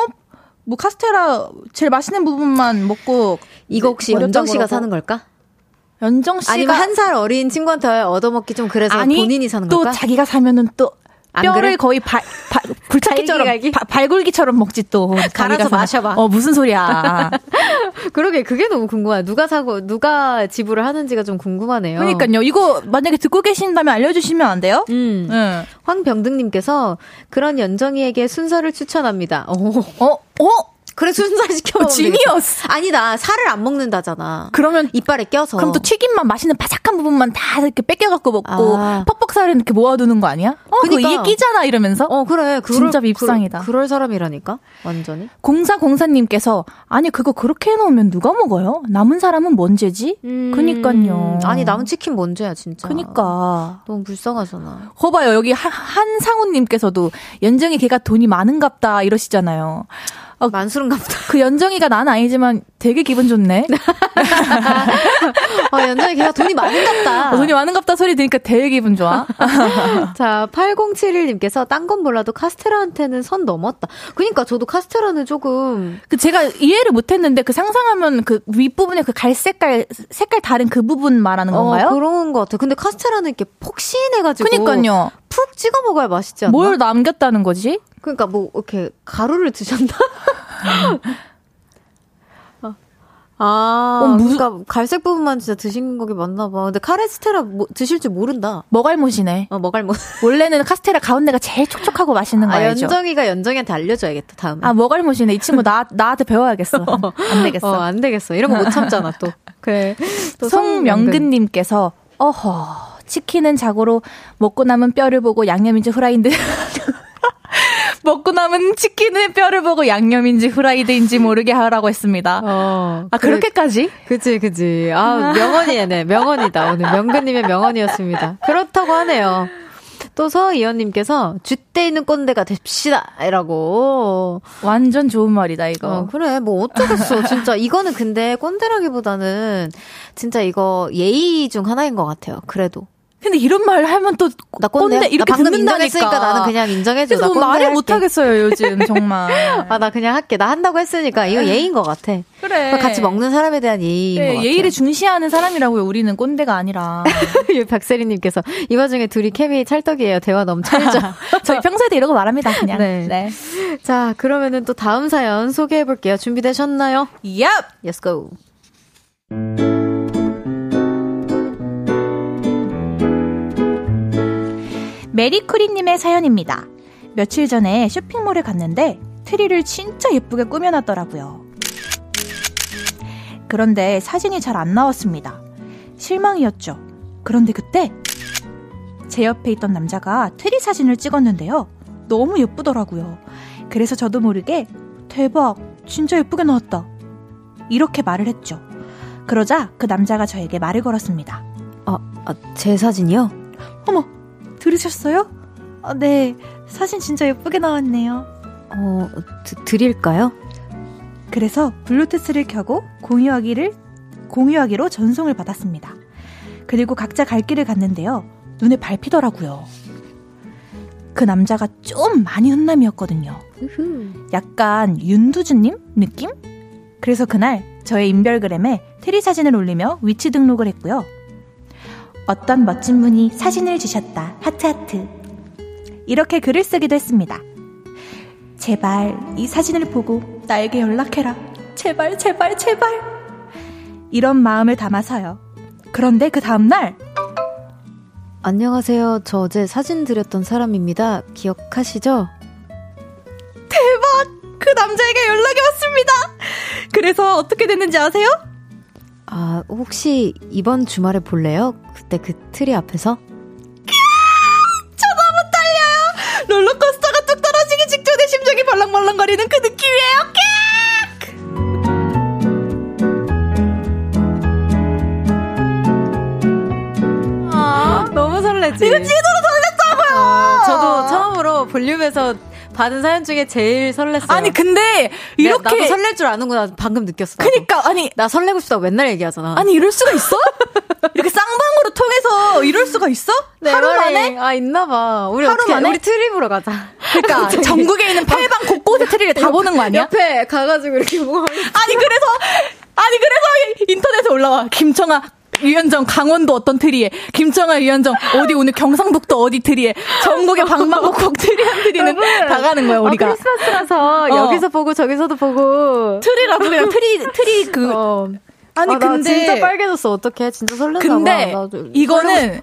뭐 카스테라 제일 맛있는 부분만 먹고. 이거 혹시 연정 씨가 사는 걸까? 연정 씨가 아니면 한 살 어린 친구한테 얻어먹기 좀 그래서 아니, 본인이 사는 걸까? 또 자기가 사면은 또 뼈를 그래? 거의 바, 바, 굴착기처럼 갈기, 갈기? 바, 발굴기처럼 먹지 또. 갈아서 마셔봐. 어, 무슨 소리야. 그러게, 그게 너무 궁금해. 누가 사고 누가 지불을 하는지가 좀 궁금하네요. 그러니까요. 이거 만약에 듣고 계신다면 알려주시면 안 돼요? 음. 음. 황병등님께서 그런 연정이에게 순서를 추천합니다. 오. 어? 어? 그래, 순살시켜 먹는. 지니어스. 아니다, 살을 안 먹는다잖아. 그러면 이빨에 껴서. 그럼 또 튀김만 맛있는 바삭한 부분만 다 이렇게 뺏겨갖고 먹고, 아. 퍽퍽살은 이렇게 모아두는 거 아니야? 어, 그러니까. 그거 이게 끼잖아, 이러면서? 어, 그래. 그럴, 진짜 밉상이다. 그, 그럴 사람이라니까? 완전히. 공사공사님께서, 아니, 그거 그렇게 해놓으면 누가 먹어요? 남은 사람은 뭔 죄지? 음. 그니까요. 아니, 남은 치킨 뭔 죄야, 진짜. 그니까. 너무 불쌍하잖아. 거 봐요, 여기 한, 한상훈님께서도, 연정이 걔가 돈이 많은갑다, 이러시잖아요. 어, 만수른가 보다. 그 연정이가 난 아니지만 되게 기분 좋네. 어, 연정이 걔가 돈이 많은갑다. 어, 돈이 많은갑다 소리 들으니까 되게 기분 좋아. 자, 팔공칠일님께서 딴 건 몰라도 카스테라한테는 선 넘었다. 그러니까 저도 카스테라는 조금. 그 제가 이해를 못했는데 그 상상하면 그 윗부분에 그 갈색깔, 색깔 다른 그 부분 말하는 건가요? 어, 그런 것 같아요. 근데 카스테라는 이렇게 폭신해가지고. 그니까요. 푹 찍어 먹어야 맛있지 않나? 뭘 남겼다는 거지? 그러니까 뭐 이렇게 가루를 드셨나? 아, 어, 무슨... 그러니까 갈색 부분만 진짜 드신 거기 맞나 봐. 근데 카스테라 뭐, 드실 줄 모른다. 머갈못이네. 어, 머갈못. 원래는 카스테라 가운데가 제일 촉촉하고 맛있는 거예요. 아, 연정이가 연정이한테 알려줘야겠다 다음에. 아, 머갈못이네. 이 친구 나 나한테 배워야겠어. 안 되겠어. 어, 안 되겠어. 이런 거 못 참잖아 또. 그래. 또 송명근님께서 어허 치킨은 자고로 먹고 남은 뼈를 보고 양념인지 후라이인지. 먹고 남은 치킨의 뼈를 보고 양념인지 후라이드인지 모르게 하라고 했습니다. 어, 아, 그래, 그렇게까지? 그치, 그치. 아, 명언이네. 명언이다. 오늘 명근님의 명언이었습니다. 그렇다고 하네요. 또 서이현님께서 쥐떼 있는 꼰대가 됩시다 이라고. 완전 좋은 말이다 이거. 어, 그래 뭐 어쩌겠어 진짜. 이거는 근데 꼰대라기보다는 진짜 이거 예의 중 하나인 것 같아요. 그래도 근데 이런 말 하면 또 나 꼰대, 꼰대 이렇게 듣는다니까. 나는 그냥 인정해줘. 나 꼰대 말을 못하겠어요 요즘 정말. 아, 나 그냥 할게. 나 한다고 했으니까 이거 예의인 것 같아. 그래. 같이 먹는 사람에 대한 예의인 그래, 것 같아. 예의를 중시하는 사람이라고요. 우리는 꼰대가 아니라. 박세리님께서 이 와중에 둘이 케미 찰떡이에요. 대화 너무 찰죠. 저희 평소에도 이러고 말합니다 그냥. 네. 네. 자, 그러면은 또 다음 사연 소개해볼게요. 준비되셨나요? Yep. Let's go. 메리쿠리님의 사연입니다. 며칠 전에 쇼핑몰에 갔는데 트리를 진짜 예쁘게 꾸며놨더라고요. 그런데 사진이 잘 안 나왔습니다. 실망이었죠. 그런데 그때 제 옆에 있던 남자가 트리 사진을 찍었는데요. 너무 예쁘더라고요. 그래서 저도 모르게 대박, 진짜 예쁘게 나왔다 이렇게 말을 했죠. 그러자 그 남자가 저에게 말을 걸었습니다. 아, 아, 제 사진이요? 어머, 들으셨어요? 아, 네, 사진 진짜 예쁘게 나왔네요. 어, 드, 드릴까요? 그래서 블루투스를 켜고 공유하기를, 공유하기로 전송을 받았습니다. 그리고 각자 갈 길을 갔는데요. 눈에 밟히더라고요. 그 남자가 좀 많이 훈남이었거든요. 약간 윤두준님 느낌? 그래서 그날 저의 인별그램에 테리 사진을 올리며 위치 등록을 했고요. 어떤 멋진 분이 사진을 주셨다. 하트하트. 이렇게 글을 쓰기도 했습니다. 제발 이 사진을 보고 나에게 연락해라. 제발 제발 제발. 이런 마음을 담아서요. 그런데 그 다음날 안녕하세요. 저 어제 사진 드렸던 사람입니다. 기억하시죠? 대박! 그 남자에게 연락이 왔습니다. 그래서 어떻게 됐는지 아세요? 아, 혹시 이번 주말에 볼래요? 그때 그 트리 앞에서? 저 너무 떨려요. 롤러코스터가 뚝 떨어지기 직전에 심장이 벌렁벌렁거리는 그 느낌이에요. 아, 너무 설레지. 이거 진으로 설렜다고요. 아, 저도 처음으로 볼륨에서 받은 사연 중에 제일 설렜어요. 아니 근데 이렇게 나도 설렐 줄 아는구나 방금 느꼈어. 나도. 그러니까 아니 나 설레고 싶다고 맨날 얘기하잖아. 아니 이럴 수가 있어? 이렇게 쌍방으로 통해서 이럴 수가 있어? 네, 하루 만에? 아 있나봐. 우리 하루 만에 우리 트리 보러 가자. 그러니까 전국에 있는 팔방 곳곳의 트리를 다 보는 거 아니야? 옆에 가가지고 이렇게 보고. 아니 그래서 아니 그래서 인터넷에 올라와 김청아. 유연정 강원도 어떤 트리에 김청아 유연정 어디 오늘 경상북도 어디 트리에 전국의 방방곡곡 트리 한 트리는 다 가는 거야 우리가. 아, 크리스마스라서 어. 여기서 보고 저기서도 보고 트리라고 그냥 트리 트리 그 어. 아니 아, 근데 진짜 빨개졌어. 어떡해 진짜 설렌다. 근데 와, 이거는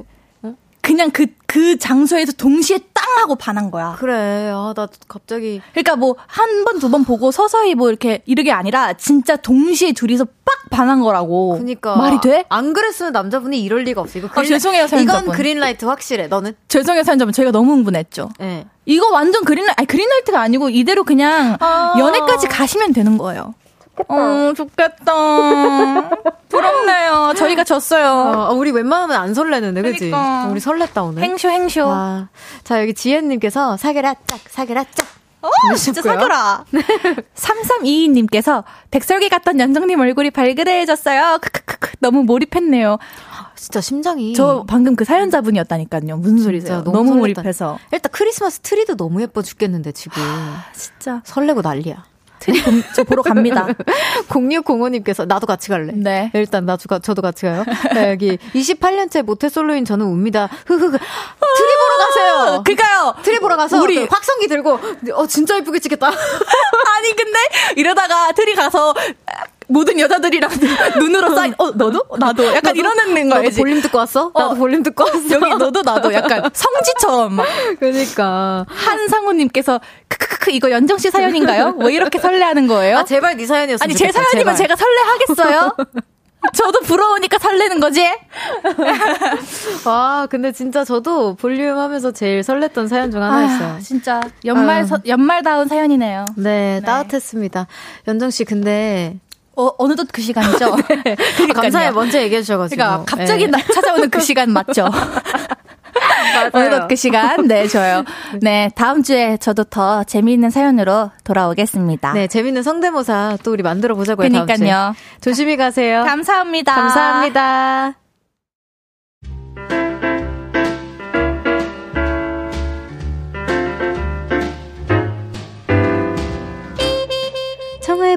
그냥 그, 그 장소에서 동시에 땅 하고 반한 거야. 그래. 아, 나 갑자기. 그러니까 뭐, 한 번, 두 번 보고 서서히 뭐 이렇게, 이런 게 아니라, 진짜 동시에 둘이서 빡 반한 거라고. 그니까. 말이 돼? 안 그랬으면 남자분이 이럴 리가 없어. 이거 그린... 아, 죄송해요, 사연자분. 이건 그린라이트 확실해, 너는? 죄송해요, 사연자분. 저희가 너무 흥분했죠. 예. 네. 이거 완전 그린라이트, 아니, 그린라이트가 아니고, 이대로 그냥, 아~ 연애까지 가시면 되는 거예요. 좋겠다. 어, 좋겠다. 부럽네요. 저희가 졌어요. 어, 우리 웬만하면 안 설레는데, 그치? 그러니까. 우리 설렜다, 오늘. 행쇼, 행쇼. 와. 자, 여기 지혜님께서 사겨라, 짝, 사겨라, 짝. 어, 진짜 사겨라. 삼삼이이님께서 백설기 같던 연정님 얼굴이 발그레해졌어요. 크크크크. 너무 몰입했네요. 진짜 심장이. 저 방금 그 사연자분이었다니까요. 무슨 소리세요? 너무, 너무 몰입해서. 일단 크리스마스 트리도 너무 예뻐 죽겠는데, 지금. 진짜. 설레고 난리야. 저 보러 갑니다. 공육공오님께서 나도 같이 갈래. 네. 일단 나도 저도 같이 가요. 네, 여기 이십팔 년째 모태솔로인 저는 웁니다. 흐흐흐. 트리 보러 가세요. 그러니까요. 트리 보러 가서 우리 확성기 들고 어 진짜 예쁘게 찍겠다. 아니 근데 이러다가 트리 가서 모든 여자들이랑 눈으로 사인. 어 너도? 나도. 약간 이러는 거 알지? 볼륨 듣고 왔어? 어, 나도 볼륨 듣고 왔어. 여기 너도 나도 약간 성지처럼 막. 그러니까 한상우님께서 크크크 이거 연정 씨 사연인가요? 왜 이렇게 설레하는 거예요? 아 제발 네 사연이었으면 좋겠어요. 아니 제 좋겠다, 사연이면 제발. 제가 설레하겠어요? 저도 부러우니까 설레는 거지? 와, 근데 진짜 저도 볼륨 하면서 제일 설렜던 사연 중 하나였어요. 아, 진짜. 연말, 서, 연말다운 사연이네요. 네, 네, 따뜻했습니다. 연정씨, 근데. 어, 어느덧 그 시간이죠? 네. 그러니까 감사해, 먼저 얘기해주셔가지고. 그러니까 갑자기 네. 찾아오는 그 시간 맞죠? 어느덧 그 시간, 네, 저요. 네, 다음 주에 저도 더 재미있는 사연으로 돌아오겠습니다. 네, 재미있는 성대모사 또 우리 만들어 보자고요. 그러니까요. 다음 주에. 조심히 가세요. 감사합니다. 감사합니다. 청아의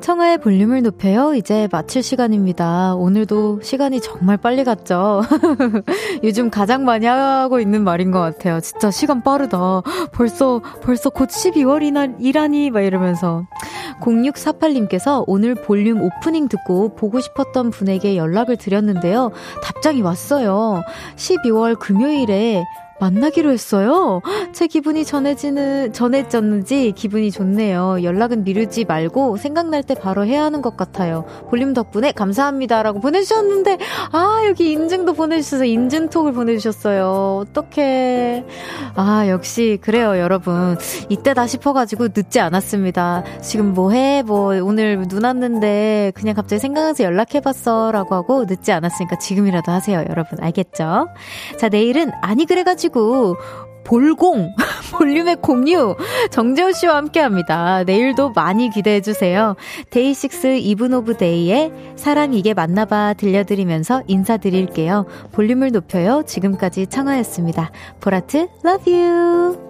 청아의 볼륨을 높여요. 이제 마칠 시간입니다. 오늘도 시간이 정말 빨리 갔죠. 요즘 가장 많이 하고 있는 말인 것 같아요. 진짜 시간 빠르다. 벌써 벌써 곧 십이월이라니 막 이러면서. 공육사팔님께서 오늘 볼륨 오프닝 듣고 보고 싶었던 분에게 연락을 드렸는데요. 답장이 왔어요. 십이월 금요일에 만나기로 했어요. 제 기분이 전해지는, 전해졌는지 기분이 좋네요. 연락은 미루지 말고 생각날 때 바로 해야 하는 것 같아요. 볼륨 덕분에 감사합니다라고 보내주셨는데, 아, 여기 인증도 보내주셔서 인증톡을 보내주셨어요. 어떡해. 아, 역시 그래요, 여러분. 이때다 싶어가지고 늦지 않았습니다. 지금 뭐해? 뭐 오늘 눈 왔는데 그냥 갑자기 생각나서 연락해봤어 라고 하고 늦지 않았으니까 지금이라도 하세요, 여러분. 알겠죠? 자, 내일은 아니 그래가지고 볼공 볼륨의 공유 정재호씨와 함께합니다. 내일도 많이 기대해주세요. 데이식스 이븐 오브 데이의 사랑 이게 맞나봐 들려드리면서 인사드릴게요. 볼륨을 높여요. 지금까지 청아였습니다. 보라트 러브 유.